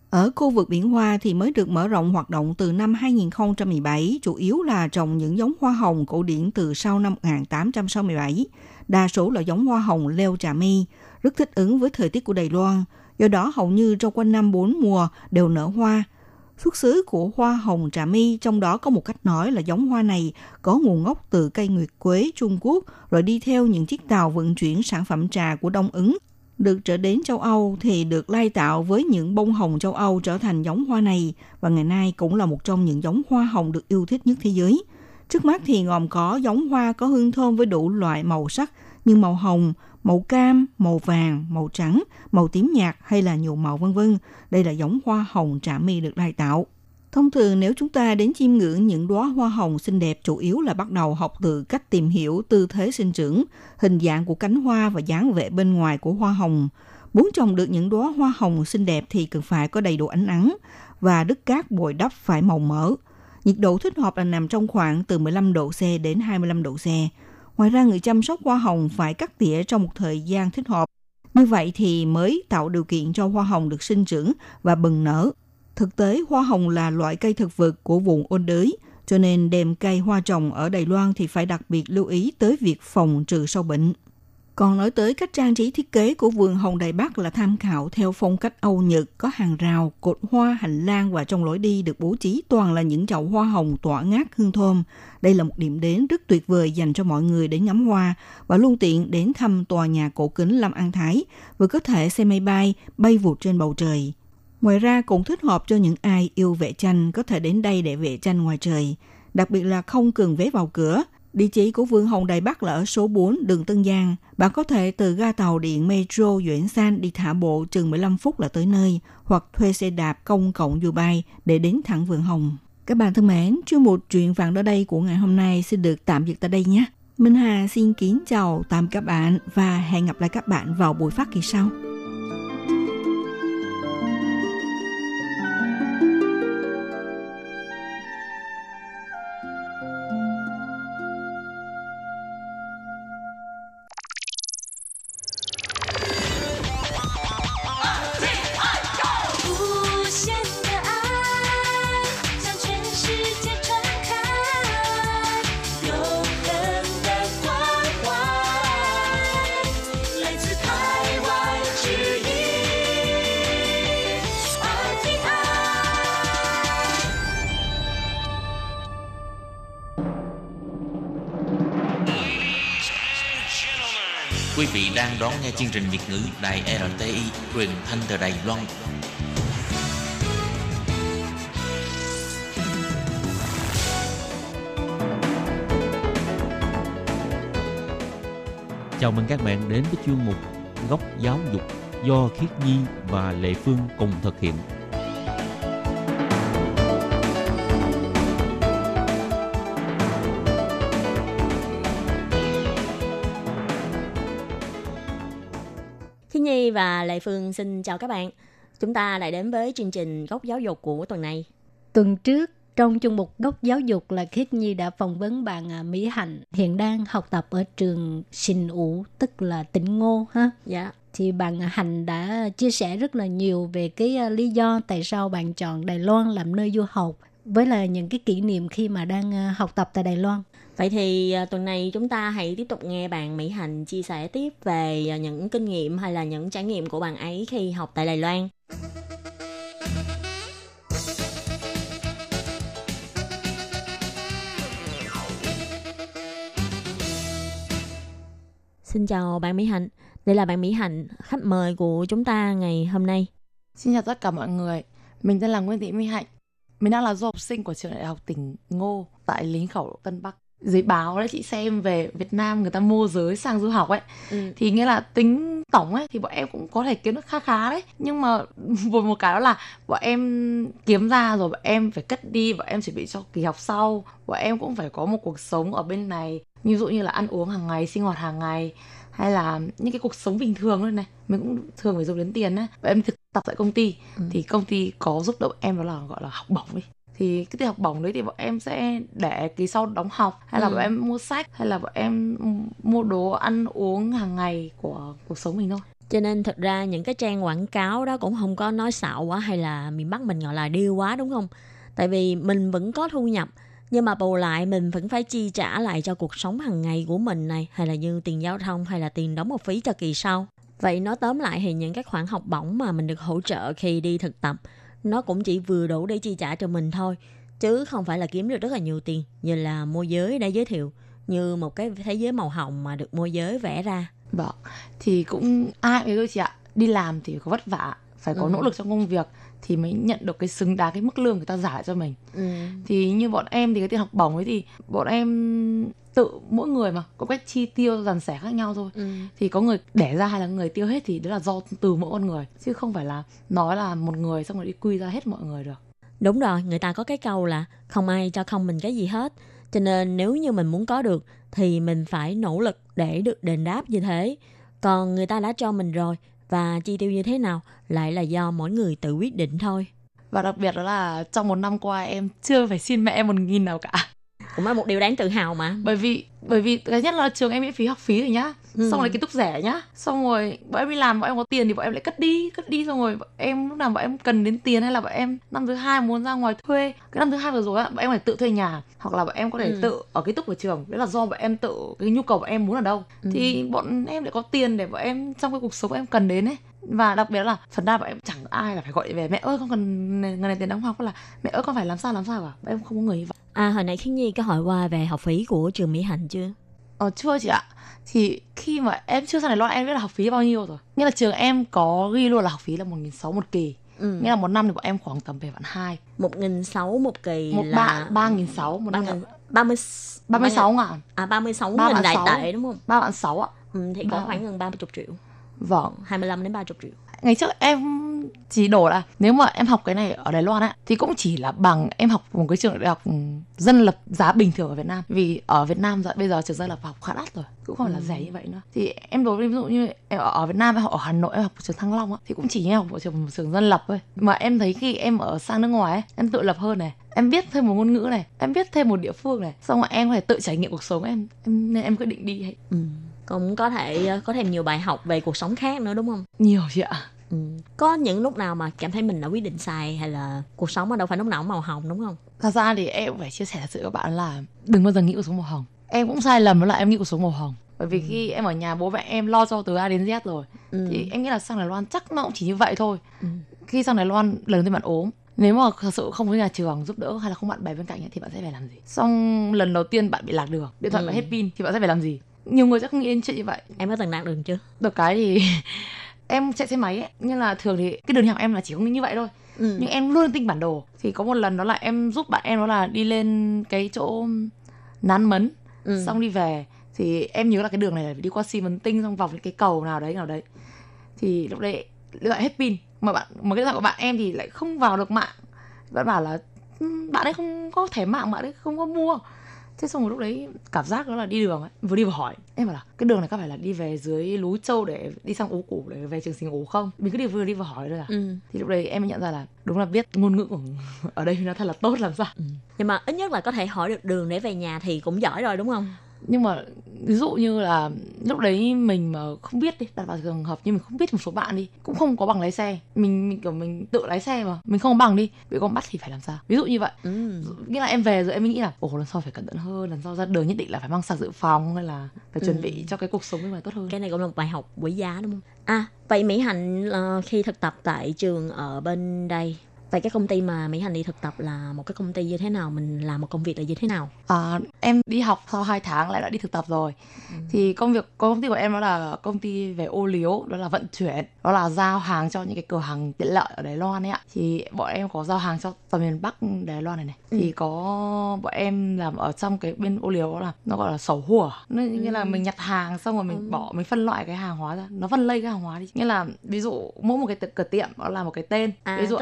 Ở khu vực biển hoa thì mới được mở rộng hoạt động từ năm 2017, chủ yếu là trồng những giống hoa hồng cổ điển từ sau năm 1867. Đa số là giống hoa hồng leo trà mi, rất thích ứng với thời tiết của Đài Loan, do đó hầu như trong quanh năm 4 mùa đều nở hoa. Xuất xứ của hoa hồng trà mi, trong đó có một cách nói là giống hoa này có nguồn gốc từ cây nguyệt quế Trung Quốc, rồi đi theo những chiếc tàu vận chuyển sản phẩm trà của Đông Ấn. Được trở đến châu Âu thì được lai tạo với những bông hồng châu Âu trở thành giống hoa này, và ngày nay cũng là một trong những giống hoa hồng được yêu thích nhất thế giới. Trước mắt thì gồm có giống hoa có hương thơm với đủ loại màu sắc như màu hồng, màu cam, màu vàng, màu trắng, màu tím nhạt hay là nhiều màu v.v. Đây là giống hoa hồng trà mi được lai tạo. Thông thường nếu chúng ta đến chiêm ngưỡng những đóa hoa hồng xinh đẹp, chủ yếu là bắt đầu học từ cách tìm hiểu tư thế sinh trưởng, hình dạng của cánh hoa và dáng vẻ bên ngoài của hoa hồng. Muốn trồng được những đóa hoa hồng xinh đẹp thì cần phải có đầy đủ ánh nắng và đất cát bồi đắp phải màu mỡ. Nhiệt độ thích hợp là nằm trong khoảng từ 15 độ C đến 25 độ C. Ngoài ra, người chăm sóc hoa hồng phải cắt tỉa trong một thời gian thích hợp. Như vậy thì mới tạo điều kiện cho hoa hồng được sinh trưởng và bừng nở. Thực tế, hoa hồng là loại cây thực vật của vùng ôn đới, cho nên đem cây hoa trồng ở Đài Loan thì phải đặc biệt lưu ý tới việc phòng trừ sâu bệnh. Còn nói tới cách trang trí thiết kế của vườn hồng Đài Bắc là tham khảo theo phong cách Âu Nhật, có hàng rào, cột hoa, hành lang và trong lối đi được bố trí toàn là những chậu hoa hồng tỏa ngát hương thơm. Đây là một điểm đến rất tuyệt vời dành cho mọi người đến ngắm hoa và luôn tiện đến thăm tòa nhà cổ kính Lâm An Thái, vừa có thể xe máy bay vụt trên bầu trời. Ngoài ra cũng thích hợp cho những ai yêu vẽ tranh, có thể đến đây để vẽ tranh ngoài trời, đặc biệt là không cần vé vào cửa. Địa chỉ của vườn hồng Đài Bắc là ở số 4 đường Tân Giang. Bạn có thể từ ga tàu điện Metro Duệ San đi thả bộ chừng 15 phút là tới nơi, hoặc thuê xe đạp công cộng Dubai để đến thẳng vườn hồng. Các bạn thân mến, chuyên mục Chuyện vặt đó đây của ngày hôm nay xin được tạm dừng tại đây nhé. Minh Hà xin kính chào tạm các bạn và hẹn gặp lại các bạn vào buổi phát kỳ sau. Đón nghe chương trình Việt ngữ Đài RTI truyền thanh từ Đài Loan. chào mừng các bạn đến với chuyên mục Góc Giáo Dục do Khiết Nhi và Lệ Phương cùng thực hiện. Khiết Nhi và Lệ Phương xin chào các bạn. Chúng ta lại đến với chương trình Góc Giáo Dục của tuần này. Tuần trước, trong chương mục Góc Giáo Dục là Khiết Nhi đã phỏng vấn bạn Mỹ Hạnh, hiện đang học tập ở trường Sinh Ủ, tức là tỉnh Ngô ha. Dạ. Thì bạn Hạnh đã chia sẻ rất là nhiều về cái lý do tại sao bạn chọn Đài Loan làm nơi du học, với là những cái kỷ niệm khi mà đang học tập tại Đài Loan. Vậy thì tuần này chúng ta hãy tiếp tục nghe bạn Mỹ Hạnh chia sẻ tiếp về những kinh nghiệm hay là những trải nghiệm của bạn ấy khi học tại Đài Loan. Xin chào bạn Mỹ Hạnh. Đây là bạn Mỹ Hạnh, khách mời của chúng ta ngày hôm nay. Xin chào tất cả mọi người. Mình tên là Nguyễn Thị Mỹ Hạnh. Mình đang là du học sinh của trường đại học tỉnh Ngô tại Lý Khẩu, Tân Bắc. Dưới báo đấy chị xem về Việt Nam người ta môi giới sang du học ấy, thì nghĩa là tính tổng ấy thì bọn em cũng có thể kiếm được khá đấy. Nhưng mà một cái đó là bọn em kiếm ra rồi bọn em phải cất đi, bọn em chuẩn bị cho kỳ học sau. Bọn em cũng phải có một cuộc sống ở bên này, ví dụ như là ăn uống hàng ngày, sinh hoạt hàng ngày, hay là những cái cuộc sống bình thường luôn này. Mình cũng thường phải dùng đến tiền ấy. Bọn em thực tập tại công ty, thì công ty có giúp đỡ em đó là gọi là học bổng đi. Thì cái tiền học bổng đấy thì bọn em sẽ để kỳ sau đóng học, hay là bọn em mua sách, hay là bọn em mua đồ ăn uống hàng ngày của cuộc sống mình thôi. Cho nên thật ra những cái trang quảng cáo đó cũng không có nói xạo quá hay là miền Bắc mình gọi là điêu quá, đúng không? Tại vì mình vẫn có thu nhập, nhưng mà bù lại mình vẫn phải chi trả lại cho cuộc sống hàng ngày của mình này, hay là như tiền giao thông hay là tiền đóng học phí cho kỳ sau. Vậy nói tóm lại thì những cái khoản học bổng mà mình được hỗ trợ khi đi thực tập nó cũng chỉ vừa đủ để chi trả cho mình thôi, chứ không phải là kiếm được rất là nhiều tiền như là môi giới đã giới thiệu, như một cái thế giới màu hồng mà được môi giới vẽ ra. Vâng, thì cũng ai cũng thôi chị ạ. Đi làm thì có vất vả, phải có nỗ lực trong công việc thì mới nhận được cái xứng đáng cái mức lương người ta trả lại cho mình. Thì như bọn em thì cái tiền học bổng ấy thì bọn em tự mỗi người mà có cách chi tiêu dàn sẻ khác nhau thôi. Thì có người để ra hay là người tiêu hết thì đó là do từ mỗi con người, chứ không phải là nói là một người xong rồi đi quy ra hết mọi người được. Đúng rồi, người ta có cái câu là không ai cho không mình cái gì hết. Cho nên nếu như mình muốn có được thì mình phải nỗ lực để được đền đáp như thế. Còn người ta đã cho mình rồi và chi tiêu như thế nào lại là do mỗi người tự quyết định thôi. Và đặc biệt đó là trong một năm qua em chưa phải xin mẹ em 1.000 nào cả. Cũng là một điều đáng tự hào mà. Bởi vì cái nhất là trường em miễn phí học phí rồi nhá, xong rồi ký túc rẻ nhá, xong rồi bọn em đi làm bọn em có tiền thì bọn em lại cất đi, xong rồi bọn em lúc nào bọn em cần đến tiền, hay là bọn em năm thứ hai muốn ra ngoài thuê, cái năm thứ hai vừa rồi á bọn em phải tự thuê nhà, hoặc là bọn em có thể tự ở ký túc của trường. Đấy là do bọn em tự cái nhu cầu bọn em muốn ở đâu thì bọn em lại có tiền để bọn em trong cái cuộc sống bọn em cần đến ấy. Và đặc biệt là phần đa bọn em chẳng ai là phải gọi về mẹ ơi con cần ngày này tiền đóng học, hoặc là mẹ ơi con phải làm sao cả. Bọn em không có người như vậy. À, hồi nãy Khiết Nhi có hỏi qua về học phí của trường Mỹ Hạnh chưa? Chưa chị ạ. Thì khi mà em chưa sang Đài Loan em biết là học phí bao nhiêu rồi. Nghĩa là trường em có ghi luôn là học phí là 1.600 một kỳ. Nghĩa là một năm thì bọn em khoảng tầm về vạn 2. 1.600 một kỳ là 3.600 một năm. 36.000. À 36.000 đại tệ đúng không? 3.600 ạ. Thì có khoảng gần 30 triệu. Vâng, 25 đến 30 triệu. Ngày trước em chỉ đổ là nếu mà em học cái này ở Đài Loan á thì cũng chỉ là bằng em học một cái trường đại học dân lập giá bình thường ở Việt Nam. Vì ở Việt Nam bây giờ trường dân lập học khá đắt rồi, cũng không phải là rẻ như vậy nữa. Thì em đối với ví dụ như em ở Việt Nam em học ở Hà Nội em học trường Thăng Long á thì cũng chỉ học một trường dân lập thôi. Mà em thấy khi em ở sang nước ngoài ấy, em tự lập hơn này, em biết thêm một ngôn ngữ này, em biết thêm một địa phương này, xong rồi em có thể tự trải nghiệm cuộc sống em nên em quyết định đi. Cũng có thể có thêm nhiều bài học về cuộc sống khác nữa đúng không? Nhiều chị ạ. Có những lúc nào mà cảm thấy mình đã quyết định sai, hay là cuộc sống mà đâu phải lúc nào cũng màu hồng đúng không? Thật ra thì em phải chia sẻ thật sự các bạn là đừng bao giờ nghĩ cuộc sống màu hồng. Em cũng sai lầm đó là em nghĩ cuộc sống màu hồng. Bởi vì khi em ở nhà bố mẹ em lo cho từ A đến Z rồi, thì em nghĩ là sang Đài Loan chắc nó cũng chỉ như vậy thôi. Khi sang Đài Loan lần đầu tiên bạn ốm, nếu mà thật sự không có nhà trường giúp đỡ hay là không bạn bè bên cạnh thì bạn sẽ phải làm gì? Xong lần đầu tiên bạn bị lạc đường, điện thoại bạn hết pin thì bạn sẽ phải làm gì? Nhiều người chắc không nghĩ đến chuyện như vậy. Em đã từng lạc đường chưa? Được cái thì em chạy xe máy ấy, nên là thường thì cái đường học em là chỉ không như vậy thôi. Nhưng em luôn tinh bản đồ. Thì có một lần đó là em giúp bạn em đó là đi lên cái chỗ Nán Mấn, xong đi về. Thì em nhớ là cái đường này là phải đi qua Xi Mấn Tinh, xong vòng những cái cầu nào đấy. Thì lúc đấy điện thoại hết pin, mà cái điện thoại của bạn em thì lại không vào được mạng. Bạn bảo là bạn ấy không có thẻ mạng, bạn ấy không có mua. Thế xong rồi lúc đấy cảm giác đó là đi đường ấy, vừa đi vừa hỏi em bảo là cái đường này có phải là đi về dưới Lú Châu để đi sang Ú Củ để về Trường Sinh Ú không? Mình cứ đi vừa hỏi thôi à. Thì lúc đấy em mới nhận ra là đúng là biết ngôn ngữ của ở đây nó thật là tốt làm sao. Nhưng mà ít nhất là có thể hỏi được đường để về nhà thì cũng giỏi rồi đúng không? Nhưng mà ví dụ như là lúc đấy mình mà không biết đi, đặt vào trường hợp như mình không biết một số bạn đi, cũng không có bằng lái xe, mình kiểu mình tự lái xe mà mình không có bằng đi, bị con bắt thì phải làm sao, ví dụ như vậy. Nghĩa là em về rồi em nghĩ là lần sau phải cẩn thận hơn, lần sau ra đường nhất định là phải mang sạc dự phòng, hay là phải chuẩn bị cho cái cuộc sống mình tốt hơn. Cái này cũng là một bài học quý giá đúng không? À vậy Mỹ Hạnh khi thực tập tại trường ở bên đây, tại cái công ty mà Mỹ Hạnh đi thực tập là một cái công ty như thế nào, mình làm một công việc là như thế nào? Em đi học sau 2 tháng lại đã đi thực tập rồi. Thì công ty của em đó là công ty về ô liếu, đó là vận chuyển, đó là giao hàng cho những cái cửa hàng tiện lợi ở Đài Loan ấy ạ. Thì bọn em có giao hàng cho toàn miền Bắc Đài Loan này. Thì có bọn em làm ở trong cái bên ô liếu đó là nó gọi là sổ hùa, nghĩa là mình nhặt hàng xong rồi mình bỏ, mình phân loại cái hàng hóa ra, nó phân lây cái hàng hóa đi. Nghĩa là ví dụ mỗi một cái cửa tiệm đó là một cái tên, ví dụ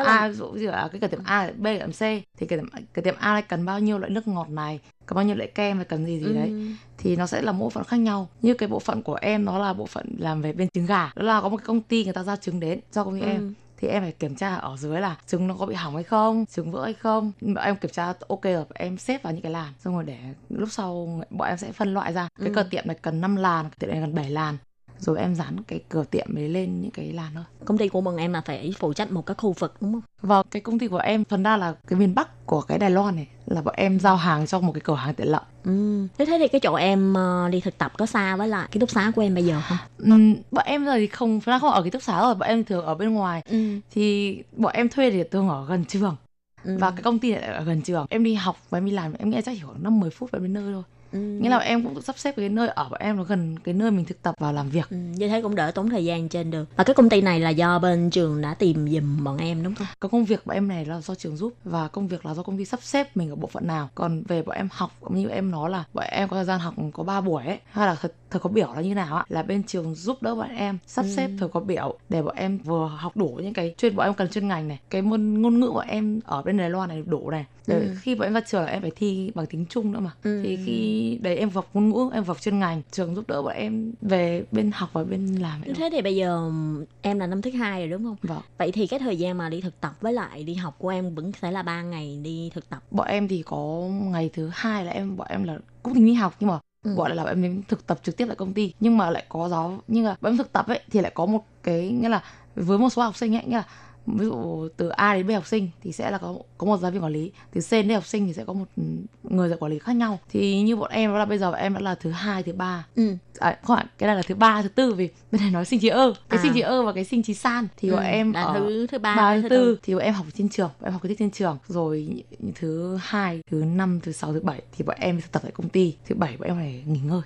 cái cửa tiệm A, B, C thì cửa tiệm A lại cần bao nhiêu loại nước ngọt này, cần bao nhiêu loại kem và cần gì đấy, thì nó sẽ là mỗi bộ phận khác nhau. Như cái bộ phận của em nó là bộ phận làm về bên trứng gà, đó là có một cái công ty người ta giao trứng đến cho công ty em, thì em phải kiểm tra ở dưới là trứng nó có bị hỏng hay không, trứng vỡ hay không. Em kiểm tra ok rồi, em xếp vào những cái làn, xong rồi để lúc sau bọn em sẽ phân loại ra cái cửa tiệm này cần 5 làn, cửa tiệm này cần 7 làn, rồi em dán cái cửa tiệm đấy lên những cái làn thôi. Công ty của bọn em là phải phụ trách một cái khu vực đúng không? Vâng, cái công ty của em phần đa là cái miền Bắc của cái Đài Loan này, là bọn em giao hàng cho một cái cửa hàng tiện lợi. Thế thì cái chỗ em đi thực tập có xa với lại ký túc xá của em bây giờ không? Bọn em giờ thì không ở ký túc xá rồi, bọn em thường ở bên ngoài. Thì bọn em thuê thì thường ở gần trường. Và cái công ty này ở gần trường. Em đi học và em đi làm, em nghĩ chắc chỉ khoảng 5-10 phút và đến nơi thôi. Nghĩa là em cũng sắp xếp cái nơi ở của em nó gần cái nơi mình thực tập và làm việc. Như thế cũng đỡ tốn thời gian trên đường. Và cái công ty này là do bên trường đã tìm giùm bọn em đúng không? Cái công việc bọn em này là do trường giúp, và công việc là do công ty sắp xếp mình ở bộ phận nào. Còn về bọn em học, như em nói là bọn em có thời gian học có 3 buổi ấy, hay là thời có biểu là như nào ạ, là bên trường giúp đỡ bọn em sắp xếp thời có biểu để bọn em vừa học đủ những cái chuyên bọn em cần, chuyên ngành này, cái ngôn ngữ bọn em ở bên Đài Loan này đủ này. Khi bọn em ra trường là em phải thi bằng tiếng Trung nữa mà. Thì khi đấy em học ngôn ngữ, em học chuyên ngành, trường giúp đỡ bọn em về bên học và bên làm. Thế thì bây giờ em là năm thứ 2 rồi đúng không? Vâng. Vậy thì cái thời gian mà đi thực tập với lại đi học của em vẫn sẽ là 3 ngày đi thực tập. Bọn em thì có ngày thứ 2 là bọn em là cũng tính đi học, nhưng mà gọi là bọn em thực tập trực tiếp tại công ty. Nhưng mà lại có nhưng mà bọn em thực tập ấy thì lại có một cái, nghĩa là với một số học sinh ấy, nghĩa là ví dụ từ A đến B học sinh thì sẽ là có một giáo viên quản lý, từ C đến D học sinh thì sẽ có một người quản lý khác nhau. Thì như bọn em đó là bây giờ bọn em đã là thứ 2, thứ 3. Không ạ, cái này là thứ 3, thứ 4, vì bên này nói sinh trí ơ. Cái sinh trí ơ và cái sinh trí san thì bọn em ở thứ 3, thứ 4 thì bọn em học trên trường, bọn em học cái tiết trên trường. Rồi thứ 2, thứ 5, thứ 6, thứ 7 thì bọn em thực tập tại công ty. Thứ 7 bọn em phải nghỉ ngơi.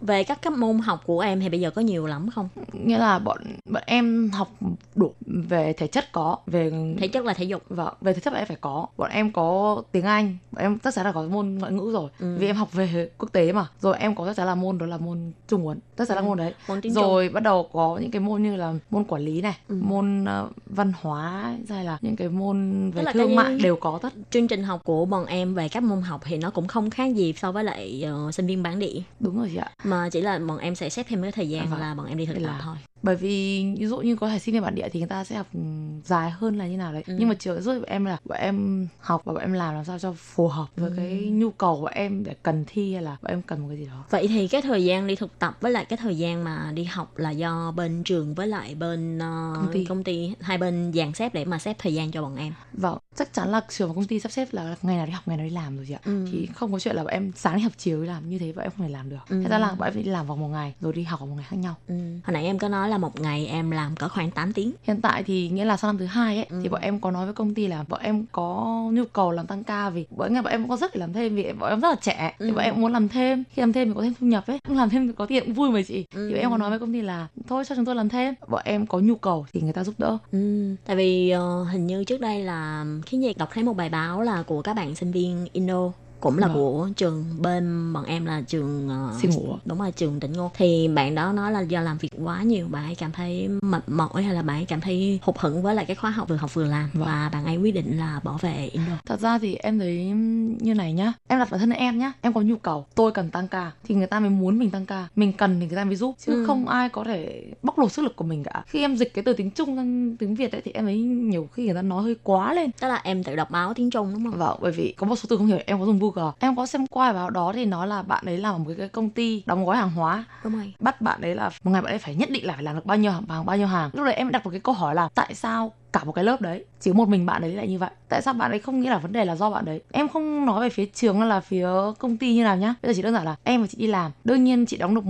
Về các môn học của em thì bây giờ có nhiều lắm không? Nghĩa là bọn em học đủ về thể chất, có về thể chất là thể dục, và về thể chất em phải có. Bọn em có tiếng Anh, bọn em chắc chắn là có môn ngoại ngữ rồi, vì em học về quốc tế mà. Rồi em có chắc chắn là môn đó là môn Trung Quốc, tất cả là môn đấy. Rồi bắt đầu có những cái môn như là môn quản lý này, môn văn hóa, hay là những cái môn về thương mại đều có tất. Chương trình học của bọn em về các môn học thì nó cũng không khác gì so với lại sinh viên bản địa. Đúng rồi chị ạ. Mà chỉ là bọn em sẽ xếp thêm cái thời gian là bọn em đi thực tập thôi. Bởi vì ví dụ như có thể sinh viên bản địa thì người ta sẽ học dài hơn là như nào đấy. Nhưng mà trường giúp em là bọn em học và bọn em làm sao cho phù hợp với cái nhu cầu của em, để cần thi hay là bọn em cần một cái gì đó. Vậy thì cái thời gian đi thực tập với lại cái thời gian mà đi học là do bên trường với lại bên công ty hai bên dàn xếp để mà xếp thời gian cho bọn em. Vâng, chắc chắn là trường và công ty sắp xếp là ngày nào đi học ngày nào đi làm rồi chị ạ. Thì không có chuyện là bọn em sáng đi học chiều đi làm, như thế bọn em không thể làm được. Thế ra là bọn em phải đi làm vào một ngày rồi đi học vào một ngày khác nhau. Hồi nãy em có nói là một ngày em làm cỡ khoảng 8 tiếng. Hiện tại thì nghĩa là sang năm thứ 2 ấy, thì bọn em có nói với công ty là bọn em có nhu cầu làm tăng ca, vì bọn em có rất phải làm thêm, vì bọn em rất là trẻ. Thì bọn em muốn làm thêm, khi làm thêm mình có thêm thu nhập ấy, không làm thêm thì có tiền cũng vui mà chị. Thì bọn em có nói với công ty là thôi cho chúng tôi làm thêm, bọn em có nhu cầu thì người ta giúp đỡ. Tại vì hình như trước đây là khi Nhi đọc thấy một bài báo là của các bạn sinh viên Indo cũng là của trường bên bọn em là trường Xin Ngũ, đúng là trường Định Ngô. Thì bạn đó nói là do làm việc quá nhiều, bạn ấy cảm thấy mệt mỏi hay là bạn ấy cảm thấy hụt hẫng với lại cái khóa học vừa làm, và bạn ấy quyết định là bỏ về Indo. Thật ra thì em thấy như này nhá, em đặt bản thân em nhá, em có nhu cầu tôi cần tăng ca thì người ta mới muốn mình tăng ca, mình cần thì người ta mới giúp, chứ không ai có thể bóc lột sức lực của mình cả. Khi em dịch cái từ tiếng Trung sang tiếng Việt ấy thì em thấy nhiều khi người ta nói hơi quá lên. Tức là em tự đọc báo tiếng Trung đúng không? Vâng, bởi vì có một số từ không hiểu em có dùng Google, em có xem qua báo đó thì nói là bạn ấy làm ở một cái công ty đóng gói hàng hóa, đúng rồi, bắt bạn ấy là một ngày bạn ấy phải nhất định là phải làm được bao nhiêu hàng. Lúc đấy em đặt một cái câu hỏi là tại sao cả một cái lớp đấy chỉ một mình bạn ấy lại như vậy, tại sao bạn ấy không nghĩ là vấn đề là do bạn ấy. Em không nói về phía trường hay là phía công ty như nào nhá, bây giờ chỉ đơn giản là em và chị đi làm, đương nhiên chị đóng được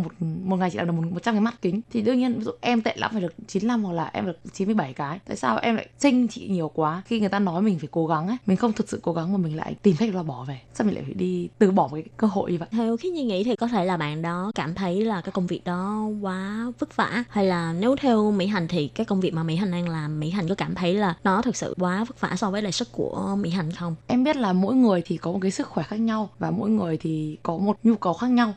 một ngày chị làm được 100 cái mắt kính thì đương nhiên ví dụ em tệ lắm phải được 95 hoặc là em được 97 cái. Tại sao em lại chênh chị nhiều quá? Khi người ta nói mình phải cố gắng ấy, mình không thực sự cố gắng mà mình lại tìm cách là bỏ về, sao mình lại phải đi từ bỏ cái cơ hội như vậy. Theo Khiết Nhi nghĩ thì có thể là bạn đó cảm thấy là cái công việc đó quá vất vả, hay là nếu theo Mỹ Hạnh thì cái công việc mà Mỹ Hạnh đang làm, Mỹ Hạnh có cảm thấy là nó thực sự quá vất vả so với lại sức của Mỹ Hạnh không? Em biết là mỗi người thì có một cái sức khỏe khác nhau và mỗi người thì có một nhu cầu khác nhau.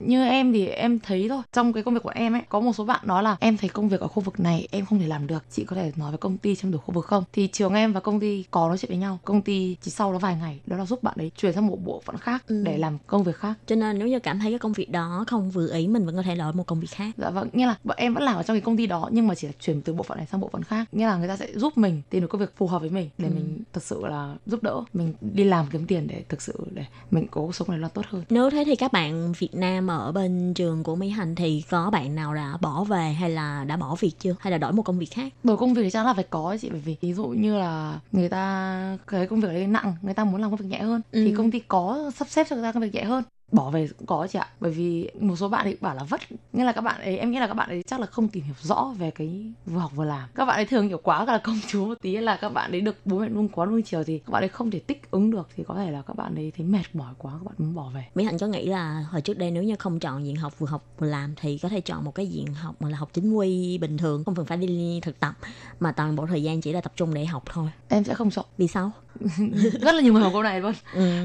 Như em thì em thấy thôi, trong cái công việc của em ấy, có một số bạn nói là em thấy công việc ở khu vực này em không thể làm được, chị có thể nói với công ty trong đủ khu vực không? Thì trường em và công ty có nói chuyện với nhau, công ty chỉ sau đó vài ngày đó là giúp bạn ấy chuyển sang một bộ phận khác để làm công việc khác. Cho nên nếu như cảm thấy cái công việc đó không vừa ý mình vẫn có thể đổi một công việc khác. Dạ vâng, nghĩa là em vẫn làm ở trong cái công ty đó nhưng mà chỉ là chuyển từ bộ phận này sang bộ phận khác, nghĩa là người ta sẽ giúp mình tìm được công việc phù hợp với mình để mình thật sự là giúp đỡ mình đi làm kiếm tiền để thực sự để mình có cuộc sống này nó tốt hơn. Nếu thế thì các bạn Việt Nam ở bên trường của Mỹ Hạnh thì có bạn nào đã bỏ về hay là đã bỏ việc chưa, hay là đổi một công việc khác? Đổi công việc thì chắc là phải có chị, bởi vì ví dụ như là người ta cái công việc đấy nặng, người ta muốn làm công việc nhẹ hơn thì công ty có sắp xếp cho người ta công việc nhẹ hơn. Bỏ về cũng có chị ạ, bởi vì một số bạn thì bảo là vất, nghĩa là các bạn ấy, em nghĩ là các bạn ấy chắc là không tìm hiểu rõ về cái vừa học vừa làm. Các bạn ấy thường hiểu quá là công chúa một tí, là các bạn ấy được bố mẹ nuông quá nuông chiều thì các bạn ấy không thể thích ứng được, thì có thể là các bạn ấy thấy mệt mỏi quá, các bạn muốn bỏ về. Mỹ Hạnh có nghĩ là hồi trước đây nếu như không chọn diện học vừa làm thì có thể chọn một cái diện học mà là học chính quy bình thường, không cần phải đi thực tập mà toàn bộ thời gian chỉ là tập trung để học thôi? Em sẽ không chọn. Vì sao? Rất là nhiều người hỏi câu này luôn.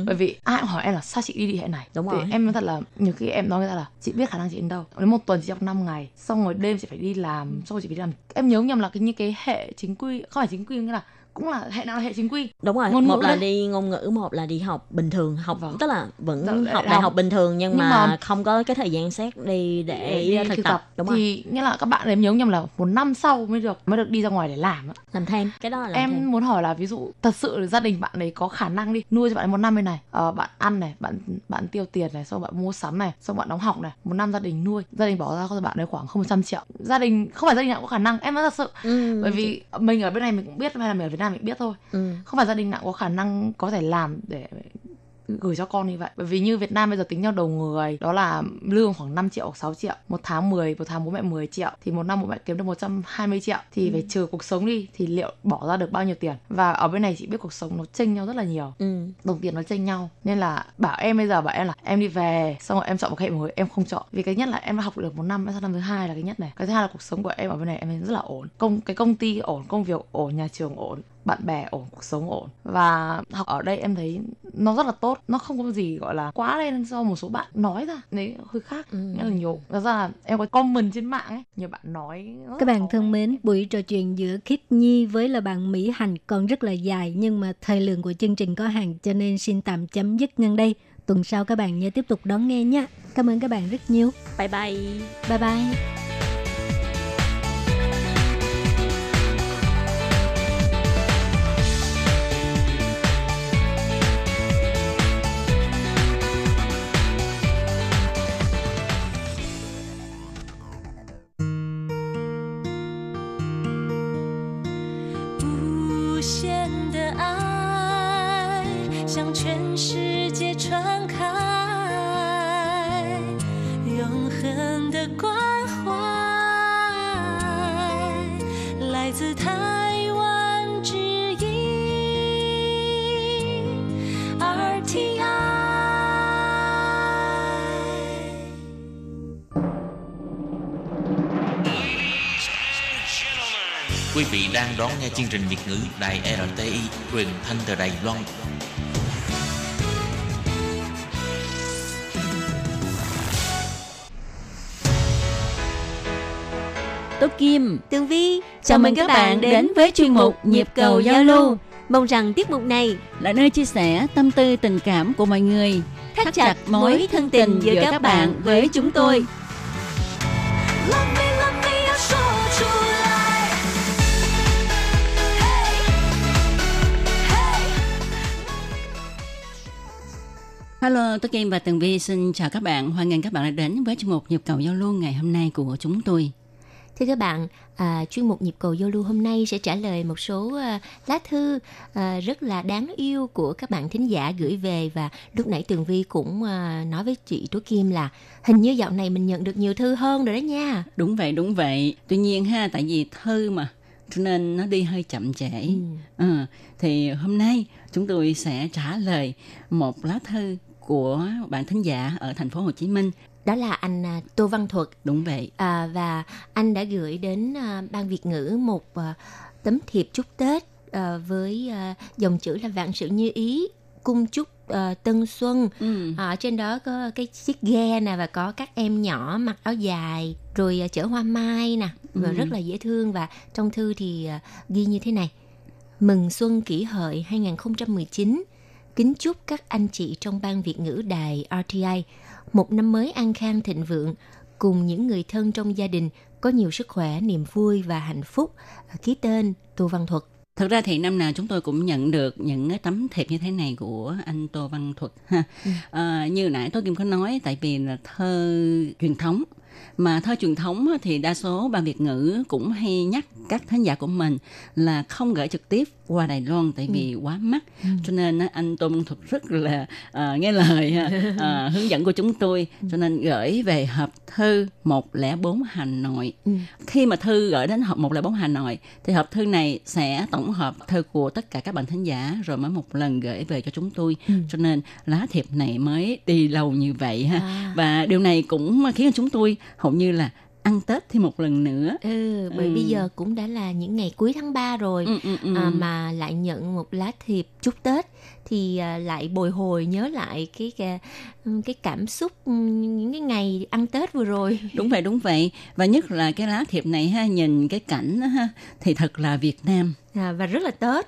Bởi vì ai cũng hỏi em là sao chị đi hệ này. Đúng rồi. Em nói thật là nhiều khi em nói người ta là chị biết khả năng chị đến đâu, đến một tuần chị học 5 ngày, xong rồi đêm chị phải đi làm, xong rồi chị phải đi làm. Em nhớ nhầm là cái hệ chính quy, không phải chính quy nghĩa là cũng là hệ nào là hệ chính quy. Đúng rồi, ngôn một là đi ngôn ngữ, một là đi học bình thường, học tức là vẫn học đại học bình thường nhưng mà không có cái thời gian xét đi để thực tập. Đúng rồi. Thì nghĩa là các bạn em nhớ nhầm là một năm sau mới được đi ra ngoài để làm thêm. Cái đó là em thêm. Muốn hỏi là ví dụ thật sự là gia đình bạn ấy có khả năng đi nuôi cho bạn ấy một năm bên này, bạn ăn này, bạn tiêu tiền này, xong bạn mua sắm này, xong bạn đóng học này, một năm gia đình nuôi, gia đình bỏ ra cho bạn ấy khoảng 100 triệu. Gia đình không phải gia đình nào cũng có khả năng, em nói thật sự. Bởi vì mình ở bên này mình cũng biết, hay là mình ở Việt Nam mình biết thôi. Không phải gia đình nào có khả năng có thể làm để gửi cho con như vậy. Bởi vì như Việt Nam bây giờ tính nhau đầu người, đó là lương khoảng 5 triệu hoặc 6 triệu, một tháng bố mẹ 10 triệu thì một năm bố mẹ kiếm được 120 triệu thì phải trừ cuộc sống đi thì liệu bỏ ra được bao nhiêu tiền. Và ở bên này chị biết cuộc sống nó chênh nhau rất là nhiều. Đồng tiền nó chênh nhau nên là bảo em là em đi về xong rồi em chọn một hệ mới, em không chọn. Vì cái nhất là em đã học được một năm, sang năm thứ hai là cái nhất này. Cái thứ hai là cuộc sống của em ở bên này em rất là ổn, công ty ổn, công việc ổn, nhà trường ổn, bạn bè ổn, cuộc sống ổn. Và học ở đây em thấy nó rất là tốt, nó không có gì gọi là quá lên do một số bạn nói ra đấy hơi khác. Nghĩa là nhiều, thật ra là em có comment trên mạng ấy, nhiều bạn nói. Các bạn thân mến, buổi trò chuyện giữa Khiết Nhi với là bạn Mỹ Hạnh còn rất là dài, nhưng mà thời lượng của chương trình có hạn cho nên xin tạm chấm dứt ngang đây. Tuần sau các bạn nhớ tiếp tục đón nghe nhé. Cảm ơn các bạn rất nhiều. Bye bye. Bye bye. Quý vị đang đón nghe chương trình Việt ngữ Đài RTI, truyền thanh từ Đài Loan. Tố Kim, Tường Vy. Chào mừng các bạn đến với chuyên mục Nhịp cầu giao lưu. Mong rằng tiết mục này là nơi chia sẻ tâm tư tình cảm của mọi người, thắt chặt mối thân tình giữa các bạn với chúng tôi. Hello, Tô Kim và Tường Vy xin chào các bạn. Hoan nghênh các bạn đã đến với chuyên mục Nhịp cầu giao lưu ngày hôm nay của chúng tôi. Thưa các bạn, chuyên mục Nhịp cầu giao lưu hôm nay sẽ trả lời một số lá thư rất là đáng yêu của các bạn thính giả gửi về. Và lúc nãy Tường Vy cũng nói với chị Tố Kim là hình như dạo này mình nhận được nhiều thư hơn rồi đó nha. Đúng vậy, đúng vậy. Tuy nhiên ha, tại vì thư mà, cho nên nó đi hơi chậm trễ. Thì hôm nay chúng tôi sẽ trả lời một lá thư của bạn thính giả ở thành phố Hồ Chí Minh. Đó là anh Tô Văn Thuật. Đúng vậy. Và anh đã gửi đến Ban Việt ngữ một tấm thiệp chúc Tết với dòng chữ là vạn sự như ý, cung chúc Tân Xuân. Trên đó có cái chiếc ghe nè, và có các em nhỏ mặc áo dài, rồi chở hoa mai nè, và rất là dễ thương. Và trong thư thì ghi như thế này: Mừng Xuân Kỷ Hợi 2019, kính chúc các anh chị trong Ban Việt ngữ đài RTI một năm mới an khang thịnh vượng, cùng những người thân trong gia đình có nhiều sức khỏe, niềm vui và hạnh phúc. Ký tên Tô Văn Thuật. Thực ra thì năm nào chúng tôi cũng nhận được những tấm thiệp như thế này của anh Tô Văn Thuật. Như nãy tôi Kim có nói, tại vì là thơ truyền thống. Mà thơ truyền thống thì đa số Ban Việt ngữ cũng hay nhắc các thính giả của mình là không gửi trực tiếp qua Đài Loan, tại vì quá mắc. Cho nên anh Tô Văn Thuật rất là nghe lời hướng dẫn của chúng tôi, cho nên gửi về hộp thư 104 Hà Nội. Khi mà thư gửi đến hộp 104 Hà Nội thì hộp thư này sẽ tổng hợp thư của tất cả các bạn thính giả rồi mới một lần gửi về cho chúng tôi. Cho nên lá thiệp này mới đi lâu như vậy ha. Và điều này cũng khiến chúng tôi hầu như là ăn Tết thêm một lần nữa. Bởi bây giờ cũng đã là những ngày cuối tháng 3 rồi, mà lại nhận một lá thiệp chúc Tết thì lại bồi hồi nhớ lại cái cảm xúc những cái ngày ăn Tết vừa rồi. Đúng vậy, đúng vậy. Và nhất là cái lá thiệp này ha, nhìn cái cảnh ha, thì thật là Việt Nam. Và rất là Tết.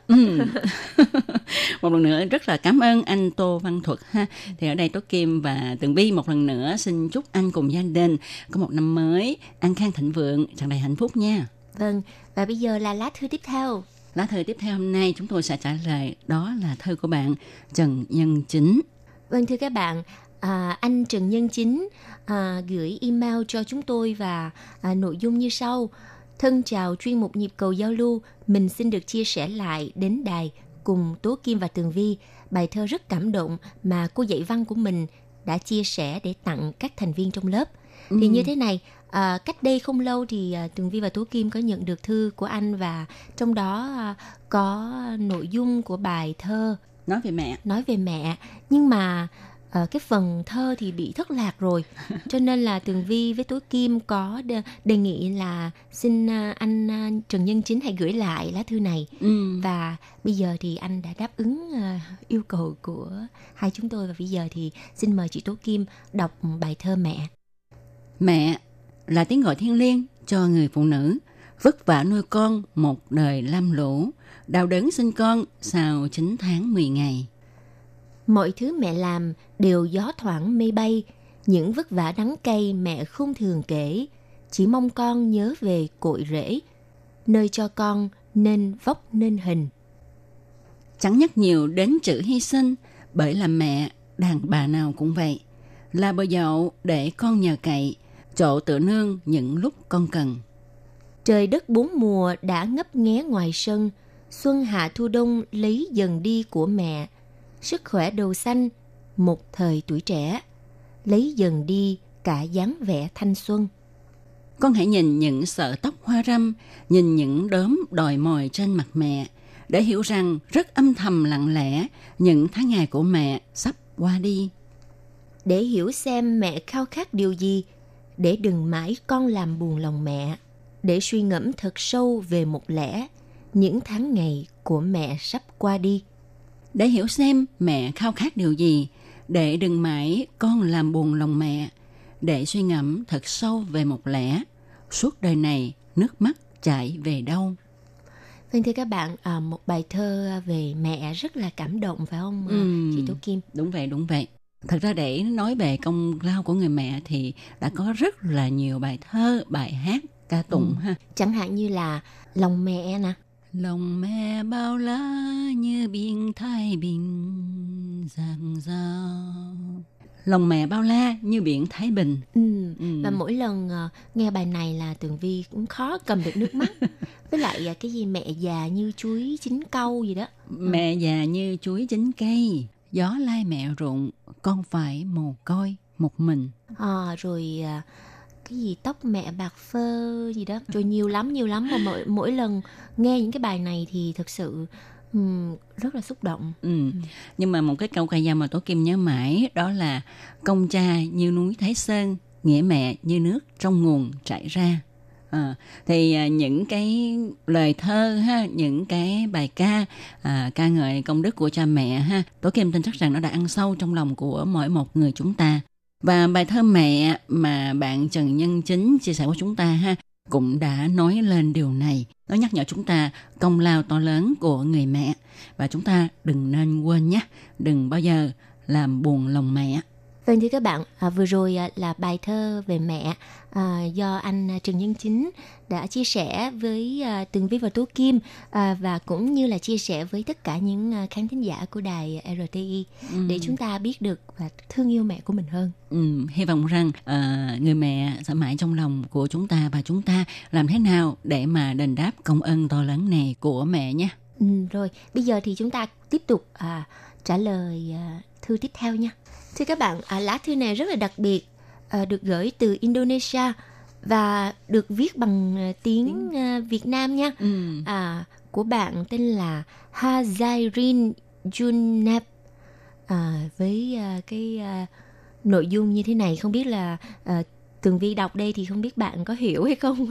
Một lần nữa rất là cảm ơn anh Tô Văn Thuật ha. Thì ở đây Tố Kim và Tường Vy một lần nữa xin chúc anh cùng gia đình có một năm mới an khang thịnh vượng, tràn đầy hạnh phúc nha. Vâng, và bây giờ là lá thư tiếp theo. Lá thư tiếp theo hôm nay chúng tôi sẽ trả lời đó là thư của bạn Trần Nhân Chính. Vâng, thưa các bạn, anh Trần Nhân Chính gửi email cho chúng tôi và nội dung như sau: Thân chào chuyên mục Nhịp cầu giao lưu, mình xin được chia sẻ lại đến đài cùng Tố Kim và Tường Vy bài thơ rất cảm động mà cô dạy văn của mình đã chia sẻ để tặng các thành viên trong lớp. Thì như thế này, cách đây không lâu thì Tường Vy và Tố Kim có nhận được thư của anh, và trong đó có nội dung của bài thơ Nói về mẹ. Nhưng mà cái phần thơ thì bị thất lạc rồi, cho nên là Tường Vy với Tố Kim có đề nghị là xin anh Trần Nhân Chính hãy gửi lại lá thư này. Và bây giờ thì anh đã đáp ứng yêu cầu của hai chúng tôi, và bây giờ thì xin mời chị Tố Kim đọc bài thơ Mẹ. Mẹ là tiếng gọi thiêng liêng cho người phụ nữ vất vả nuôi con một đời lam lũ, đau đớn sinh con sau 9 tháng 10 ngày. Mọi thứ mẹ làm đều gió thoảng mây bay, những vất vả đắng cay mẹ không thường kể, chỉ mong con nhớ về cội rễ, nơi cho con nên vóc nên hình. Chẳng nhắc nhiều đến chữ hy sinh, bởi là mẹ, đàn bà nào cũng vậy, là bờ dậu để con nhờ cậy, chỗ tựa nương những lúc con cần. Trời đất bốn mùa đã ngấp nghé ngoài sân, xuân hạ thu đông lấy dần đi của mẹ, sức khỏe đầu xanh một thời tuổi trẻ, lấy dần đi cả dáng vẻ thanh xuân. Con hãy nhìn những sợi tóc hoa râm, nhìn những đốm đòi mồi trên mặt mẹ, để hiểu rằng rất âm thầm lặng lẽ những tháng ngày của mẹ sắp qua đi. Để hiểu xem mẹ khao khát điều gì, để đừng mãi con làm buồn lòng mẹ, để suy ngẫm thật sâu về một lẽ, những tháng ngày của mẹ sắp qua đi. Để hiểu xem mẹ khao khát điều gì, để đừng mãi con làm buồn lòng mẹ, để suy ngẫm thật sâu về một lẽ, suốt đời này nước mắt chảy về đâu. Vâng, thưa các bạn, một bài thơ về mẹ rất là cảm động phải không chị Tố Kim? Đúng vậy, đúng vậy. Thật ra để nói về công lao của người mẹ thì đã có rất là nhiều bài thơ, bài hát ca tụng ha. Chẳng hạn như là Lòng Mẹ nè. Lòng mẹ bao la như biển Thái Bình dang dao. Lòng mẹ bao la như biển Thái Bình. Và mỗi lần nghe bài này là Tường Vy cũng khó cầm được nước mắt. Với lại cái gì mẹ già như chuối chín câu gì đó. Mẹ già như chuối chín cây, gió lai mẹ ruộng, con phải mồ côi một mình. Rồi cái gì tóc mẹ bạc phơ gì đó. Rồi nhiều lắm. Và mỗi lần nghe những cái bài này thì thật sự rất là xúc động. Nhưng mà một cái câu ca dao mà Tố Kim nhớ mãi đó là công cha như núi Thái Sơn, nghĩa mẹ như nước trong nguồn chảy ra. Thì những cái lời thơ ha, những cái bài ca ca ngợi công đức của cha mẹ ha, Tố Kim tin chắc rằng nó đã ăn sâu trong lòng của mỗi một người chúng ta. Và bài thơ Mẹ mà bạn Trần Nhân Chính chia sẻ với chúng ta ha cũng đã nói lên điều này. Nó nhắc nhở chúng ta công lao to lớn của người mẹ. Và chúng ta đừng nên quên nhé, đừng bao giờ làm buồn lòng mẹ. Vâng thưa các bạn, vừa rồi là bài thơ về mẹ do anh Trần Nhân Chính đã chia sẻ với Tường Vy và Tố Kim và cũng như là chia sẻ với tất cả những khán thính giả của đài RTI để chúng ta biết được và thương yêu mẹ của mình hơn. Hy vọng rằng người mẹ sẽ mãi trong lòng của chúng ta và chúng ta làm thế nào để mà đền đáp công ơn to lớn này của mẹ nhé. Rồi, bây giờ thì chúng ta tiếp tục trả lời thư tiếp theo nha. Thưa các bạn, lá thư này rất là đặc biệt, được gửi từ Indonesia và được viết bằng tiếng Việt Nam nha. Của bạn tên là Hazirin Junep với cái nội dung như thế này. Không biết là Tường Vy đọc đây thì không biết bạn có hiểu hay không?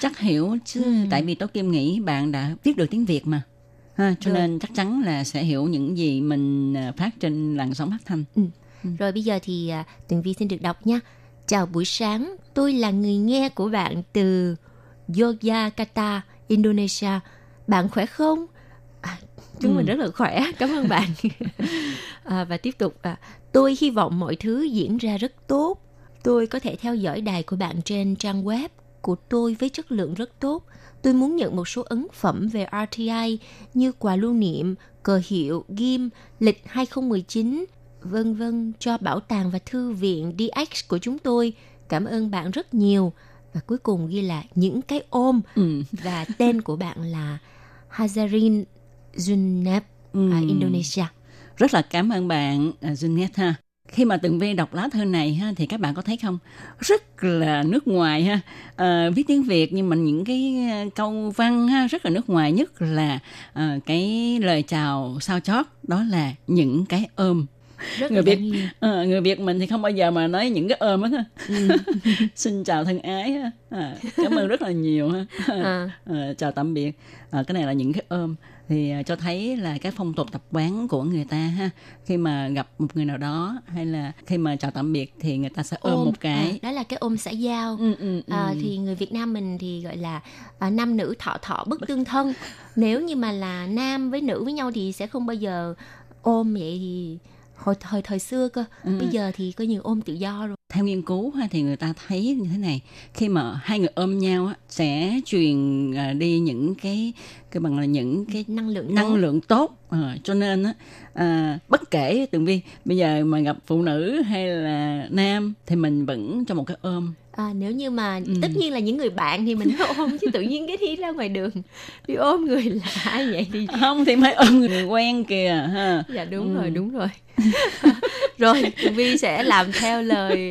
Chắc hiểu chứ, tại vì Tố Kim nghĩ bạn đã viết được tiếng Việt mà. Cho nên chắc chắn là sẽ hiểu những gì mình phát trên làn sóng phát thanh. Rồi bây giờ thì Tường Vy xin được đọc nha. Chào buổi sáng, tôi là người nghe của bạn từ Yogyakarta, Indonesia. Bạn khỏe không? Chúng mình rất là khỏe, cảm ơn bạn. Và tiếp tục, tôi hy vọng mọi thứ diễn ra rất tốt. Tôi có thể theo dõi đài của bạn trên trang web của tôi với chất lượng rất tốt. Tôi muốn nhận một số ấn phẩm về RTI như quà lưu niệm, cờ hiệu, ghim, lịch 2019, vân vân cho bảo tàng và thư viện DX của chúng tôi. Cảm ơn bạn rất nhiều. Và cuối cùng ghi là những cái ôm. Và tên của bạn là Hazirin Junep, Indonesia. Rất là cảm ơn bạn Junep ha. Khi mà Tường Vy đọc lá thơ này ha, thì các bạn có thấy không? Rất là nước ngoài ha, viết tiếng Việt nhưng mà những cái câu văn ha, rất là nước ngoài, nhất là cái lời chào sao chót đó là những cái ôm. Rất người Việt mình thì không bao giờ mà nói những cái ôm hết. Xin chào thân ái, cảm ơn rất là nhiều ha. Chào tạm biệt, cái này là những cái ôm. Thì cho thấy là cái phong tục tập quán của người ta ha, khi mà gặp một người nào đó hay là khi mà chào tạm biệt thì người ta sẽ ôm một cái. Đó là cái ôm xã giao. Thì người Việt Nam mình thì gọi là nam nữ thọ thọ bất tương thân. Nếu như mà là nam với nữ với nhau thì sẽ không bao giờ ôm vậy thì... Hồi thời xưa cơ, bây giờ thì có nhiều ôm tự do rồi. Theo nghiên cứu ha, thì người ta thấy như thế này, khi mà hai người ôm nhau á, sẽ truyền đi những cái bằng là những cái năng lượng tốt. Cho nên á, bất kể Tường Vy bây giờ mà gặp phụ nữ hay là nam thì mình vẫn cho một cái ôm. Nếu như mà tất nhiên là những người bạn thì mình phải ôm, chứ tự nhiên cái đi ra ngoài đường đi ôm người lạ vậy thì không, thì phải ôm người quen kìa ha. Dạ đúng rồi. Rồi Tường Vy sẽ làm theo lời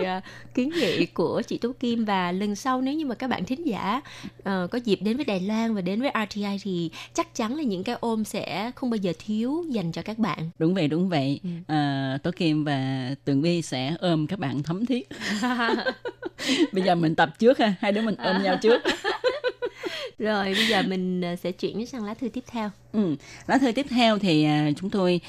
kiến nghị của chị Tú Kim, và lần sau nếu như mà các bạn thính giả có dịp đến với Đài Loan và đến với RTI thì chắc chắn là những cái ôm sẽ không bao giờ thiếu dành cho các bạn. Đúng vậy. Tú Kim và Tường Vy sẽ ôm các bạn thấm thiết. Bây giờ mình tập trước ha, hai đứa mình ôm nhau trước. Rồi bây giờ mình sẽ chuyển sang lá thư tiếp theo. Lá thư tiếp theo thì chúng tôi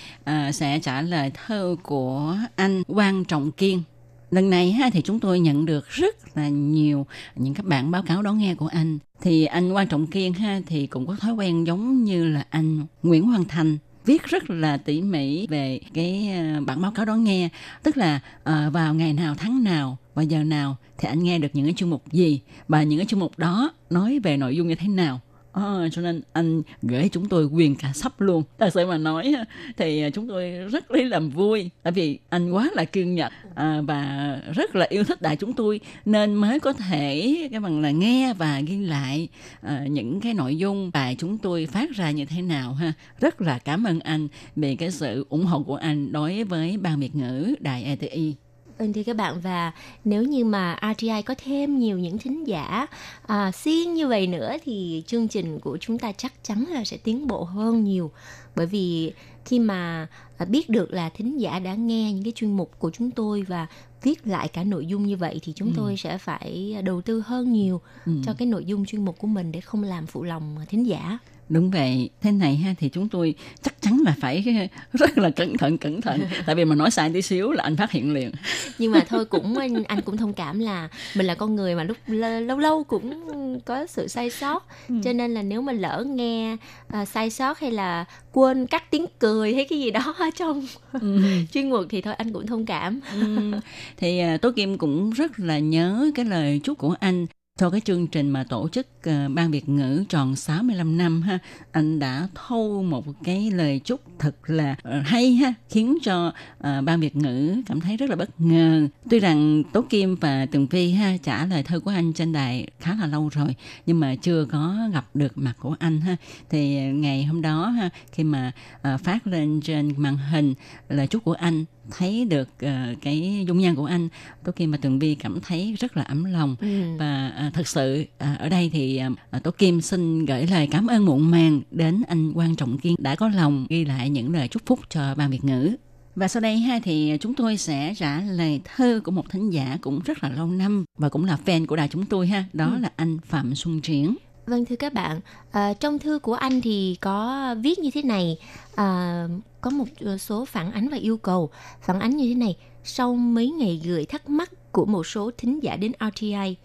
sẽ trả lời thơ của anh Quang Trọng Kiên. Lần này ha, thì chúng tôi nhận được rất là nhiều những các bản báo cáo đón nghe của anh. Thì anh Quang Trọng Kiên ha, thì cũng có thói quen giống như là anh Nguyễn Hoàng Thành, viết rất là tỉ mỉ về cái bản báo cáo đón nghe, tức là vào ngày nào, tháng nào và giờ nào thì anh nghe được những cái chuyên mục gì và những cái chuyên mục đó nói về nội dung như thế nào. Cho nên anh gửi chúng tôi quyền cả sắp luôn. Thật sự mà nói thì chúng tôi rất lấy làm vui, tại vì anh quá là kiên nhẫn và rất là yêu thích đại chúng tôi, nên mới có thể cái bằng là nghe và ghi lại những cái nội dung bài chúng tôi phát ra như thế nào ha. Rất là cảm ơn anh vì cái sự ủng hộ của anh đối với Ban Việt ngữ Đài RTI. Ơn thưa các bạn, và nếu như mà RTI có thêm nhiều những thính giả siêng như vậy nữa thì chương trình của chúng ta chắc chắn là sẽ tiến bộ hơn nhiều. Bởi vì khi mà biết được là thính giả đã nghe những cái chuyên mục của chúng tôi và viết lại cả nội dung như vậy thì chúng tôi sẽ phải đầu tư hơn nhiều cho cái nội dung chuyên mục của mình để không làm phụ lòng thính giả. Đúng vậy, thế này ha, thì chúng tôi chắc chắn là phải rất là cẩn thận, tại vì mà nói sai tí xíu là anh phát hiện liền. Nhưng mà thôi, cũng anh cũng thông cảm là mình là con người mà lúc lâu lâu cũng có sự sai sót, cho nên là nếu mà lỡ nghe sai sót hay là quên cắt tiếng cười hay cái gì đó trong chuyên mục thì thôi anh cũng thông cảm. Thì Tố Kim cũng rất là nhớ cái lời chúc của anh cho cái chương trình mà tổ chức Ban Việt ngữ tròn 65 năm ha. Anh đã thâu một cái lời chúc thật là hay ha, khiến cho Ban Việt ngữ cảm thấy rất là bất ngờ. Tuy rằng Tố Kim và Tường Vy ha trả lời thơ của anh trên đài khá là lâu rồi, nhưng mà chưa có gặp được mặt của anh ha. Thì ngày hôm đó ha, khi mà phát lên trên màn hình lời chúc của anh, thấy được cái dung nhan của anh, Tố Kim và Tường Vy cảm thấy rất là ấm lòng. Và thật sự ở đây thì Tố Kim xin gửi lời cảm ơn muộn màng đến anh Quang Trọng Kiên đã có lòng ghi lại những lời chúc phúc cho Ban Việt ngữ. Và sau đây ha, thì chúng tôi sẽ trả lời thơ của một thính giả cũng rất là lâu năm và cũng là fan của đài chúng tôi ha, đó là anh Phạm Xuân Triển. Vâng thưa các bạn, trong thư của anh thì có viết như thế này, có một số phản ánh và yêu cầu. Phản ánh như thế này: sau mấy ngày gửi thắc mắc của một số thính giả đến RTI,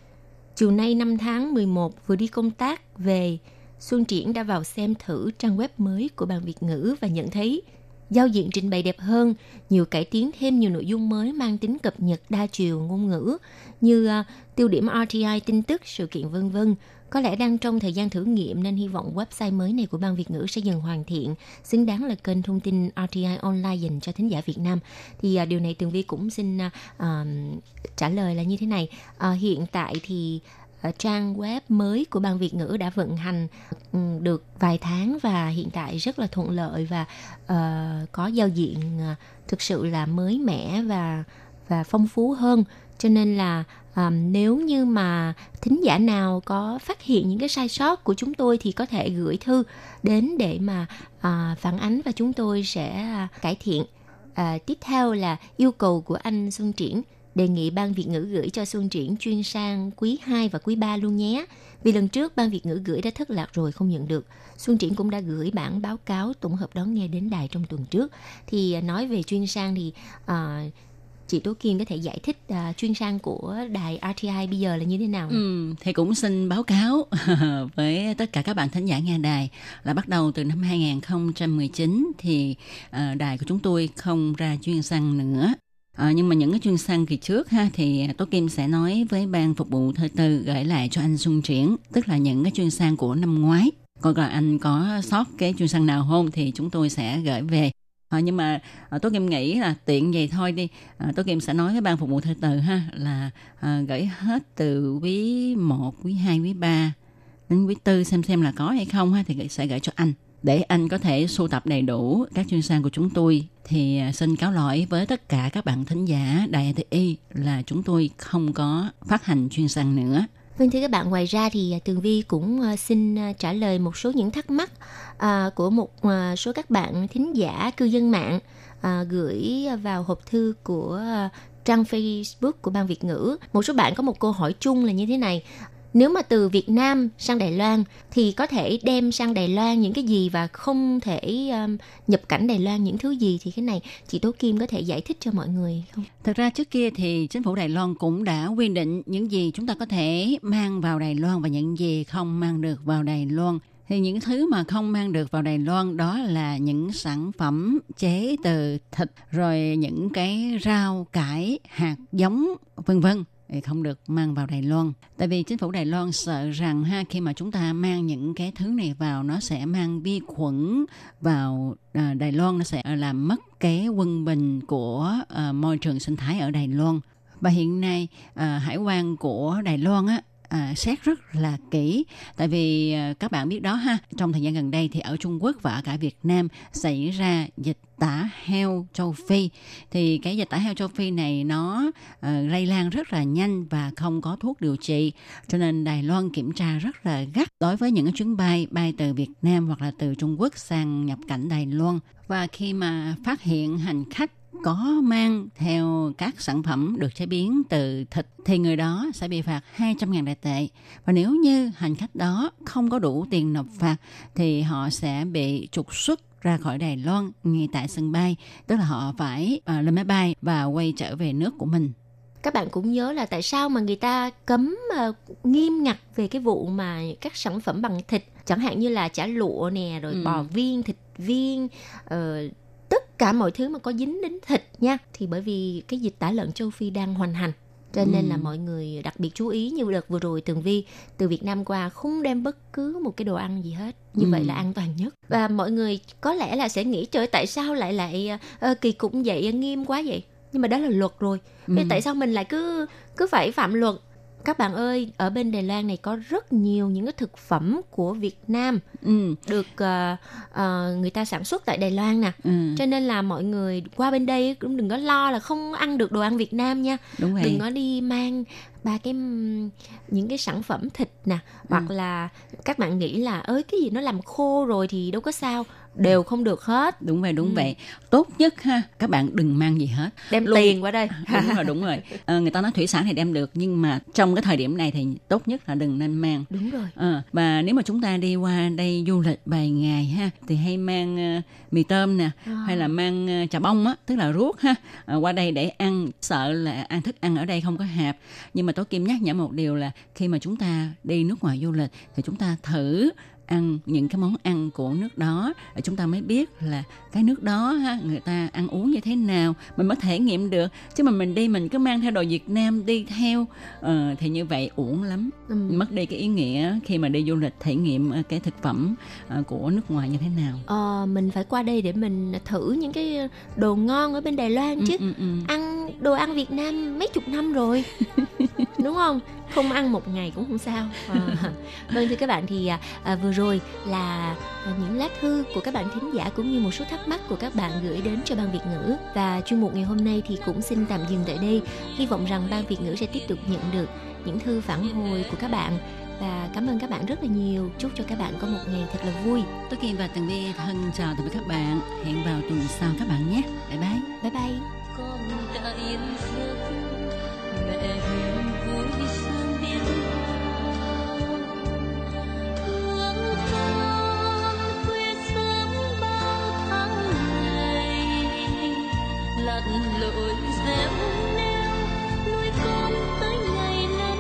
chiều nay 5 tháng 11 vừa đi công tác về, Xuân Triển đã vào xem thử trang web mới của Ban Việt ngữ và nhận thấy giao diện trình bày đẹp hơn, nhiều cải tiến, thêm nhiều nội dung mới mang tính cập nhật đa chiều ngôn ngữ như tiêu điểm RTI, tin tức, sự kiện v.v. Có lẽ đang trong thời gian thử nghiệm nên hy vọng website mới này của Ban Việt ngữ sẽ dần hoàn thiện, xứng đáng là kênh thông tin RTI online dành cho thính giả Việt Nam. Thì điều này Tường Vy cũng xin trả lời là như thế này. Hiện tại thì trang web mới của Ban Việt ngữ đã vận hành được vài tháng và hiện tại rất là thuận lợi và có giao diện thực sự là mới mẻ và phong phú hơn. Cho nên là nếu như mà thính giả nào có phát hiện những cái sai sót của chúng tôi thì có thể gửi thư đến để mà phản ánh và chúng tôi sẽ cải thiện. Tiếp theo là yêu cầu của anh Xuân Triển, đề nghị Ban Việt ngữ gửi cho Xuân Triển chuyên sang quý 2 và quý 3 luôn nhé. Vì lần trước Ban Việt ngữ gửi đã thất lạc rồi không nhận được. Xuân Triển cũng đã gửi bản báo cáo tổng hợp đón nghe đến đài trong tuần trước. Thì nói về chuyên sang thì chị Tố Kim có thể giải thích chuyên sang của đài RTI bây giờ là như thế nào? Thì cũng xin báo cáo với tất cả các bạn thính giả nghe đài là bắt đầu từ năm 2019 thì đài của chúng tôi không ra chuyên sang nữa. Nhưng mà những cái chuyên sang kỳ trước ha, thì Tố Kim sẽ nói với Ban Phục vụ Thơ Tư gửi lại cho anh Xuân Triển, tức là những cái chuyên sang của năm ngoái. Coi là anh có sót cái chuyên sang nào không thì chúng tôi sẽ gửi về. Nhưng mà Tố Kim nghĩ là tiện vậy thôi đi, Tố Kim sẽ nói với Ban Phục vụ Thơ Từ ha là gửi hết từ quý 1, quý 2, quý 3 đến quý 4 xem là có hay không ha, thì sẽ gửi cho anh để anh có thể sưu tập đầy đủ các chuyên sang của chúng tôi. Thì xin cáo lỗi với tất cả các bạn thính giả Đài RTI là chúng tôi không có phát hành chuyên sang nữa. Vâng thưa các bạn, ngoài ra thì Tường Vy cũng xin trả lời một số những thắc mắc của một số các bạn thính giả cư dân mạng gửi vào hộp thư của trang Facebook của Ban Việt ngữ. Một số bạn có một câu hỏi chung là như thế này: Nếu mà từ Việt Nam sang Đài Loan thì có thể đem sang Đài Loan những cái gì và không thể nhập cảnh Đài Loan những thứ gì, thì cái này chị Tố Kim có thể giải thích cho mọi người không? Thật ra trước kia thì chính phủ Đài Loan cũng đã quy định những gì chúng ta có thể mang vào Đài Loan và những gì không mang được vào Đài Loan. Thì những thứ mà không mang được vào Đài Loan đó là những sản phẩm chế từ thịt, rồi những cái rau, cải, hạt giống, vân vân. Thì không được mang vào Đài Loan. Tại vì chính phủ Đài Loan sợ rằng khi mà chúng ta mang những cái thứ này vào, nó sẽ mang vi khuẩn vào Đài Loan, nó sẽ làm mất cái quân bình của môi trường sinh thái ở Đài Loan. Và hiện nay hải quan của Đài Loan xét rất là kỹ. Tại vì các bạn biết đó trong thời gian gần đây thì ở Trung Quốc và cả Việt Nam xảy ra dịch tả heo châu Phi. Thì cái dịch tả heo châu Phi này nó lây lan rất là nhanh và không có thuốc điều trị, cho nên Đài Loan kiểm tra rất là gắt đối với những chuyến bay từ Việt Nam hoặc là từ Trung Quốc sang nhập cảnh Đài Loan. Và khi mà phát hiện hành khách có mang theo các sản phẩm được chế biến từ thịt thì người đó sẽ bị phạt 200.000 Đài tệ. Và nếu như hành khách đó không có đủ tiền nộp phạt thì họ sẽ bị trục xuất ra khỏi Đài Loan ngay tại sân bay, tức là họ phải lên máy bay và quay trở về nước của mình. Các bạn cũng nhớ là tại sao mà người ta cấm nghiêm ngặt về cái vụ mà các sản phẩm bằng thịt, chẳng hạn như là chả lụa nè, rồi bò viên, thịt viên, tất cả mọi thứ mà có dính đến thịt nha, thì bởi vì cái dịch tả lợn châu Phi đang hoành hành, cho nên là mọi người đặc biệt chú ý. Như đợt vừa rồi Tường Vy từ Việt Nam qua không đem bất cứ một cái đồ ăn gì hết, như vậy là an toàn nhất. Và mọi người có lẽ là sẽ nghĩ trời tại sao lại kỳ cục vậy, nghiêm quá vậy, nhưng mà đó là luật rồi. Vậy tại sao mình lại cứ phải phạm luật? Các bạn ơi, ở bên Đài Loan này có rất nhiều những cái thực phẩm của Việt Nam được người ta sản xuất tại Đài Loan nè. Cho nên là mọi người qua bên đây cũng đừng có lo là không ăn được đồ ăn Việt Nam nha. Đúng vậy. Đừng có đi mang những cái sản phẩm thịt nè, hoặc là các bạn nghĩ là cái gì nó làm khô rồi thì đâu có sao, đều không được hết. Đúng vậy. Tốt nhất các bạn đừng mang gì hết. Đem tiền qua đây. Đúng rồi. Người ta nói thủy sản thì đem được, nhưng mà trong cái thời điểm này thì tốt nhất là đừng nên mang. Đúng rồi. Và nếu mà chúng ta đi qua đây du lịch vài ngày thì hay mang mì tôm nè, hay là mang chà bông tức là ruốc qua đây để ăn, sợ là thức ăn ở đây không có hạp. Nhưng mà Tố Kim nhắc nhở một điều là khi mà chúng ta đi nước ngoài du lịch thì chúng ta thử ăn những cái món ăn của nước đó, chúng ta mới biết là cái nước đó người ta ăn uống như thế nào, mình mới thể nghiệm được. Chứ mà mình đi mình cứ mang theo đồ Việt Nam đi theo thì như vậy uổng lắm, mất đi cái ý nghĩa khi mà đi du lịch thể nghiệm cái thực phẩm của nước ngoài như thế nào. Mình phải qua đây để mình thử những cái đồ ngon ở bên Đài Loan chứ. Ăn đồ ăn Việt Nam mấy chục năm rồi. Đúng không? Không ăn một ngày cũng không sao. Vâng thưa các bạn, thì vừa rồi là những lá thư của các bạn thính giả cũng như một số thắc mắc của các bạn gửi đến cho Ban Việt ngữ. Và chuyên mục ngày hôm nay thì cũng xin tạm dừng tại đây. Hy vọng rằng Ban Việt ngữ sẽ tiếp tục nhận được những thư phản hồi của các bạn. Và cảm ơn các bạn rất là nhiều. Chúc cho các bạn có một ngày thật là vui. Tôi Kim và Tường Vy thân chào tạm biệt các bạn. Hẹn vào tuần sau các bạn nhé. Bye bye. Bye bye. Lội dẻo neo nuôi con tới ngày lớn.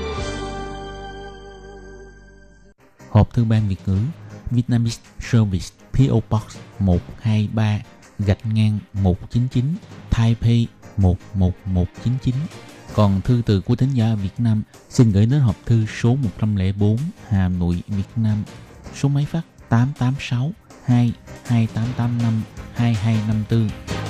Hộp thư Ban Việt ngữ Vietnamese Service PO Box 123-199 Taipei 11199. Còn thư từ của thính giả ở Việt Nam xin gửi đến hộp thư số 104 Hà Nội, Việt Nam. Số máy phát 886 2 2885 2254.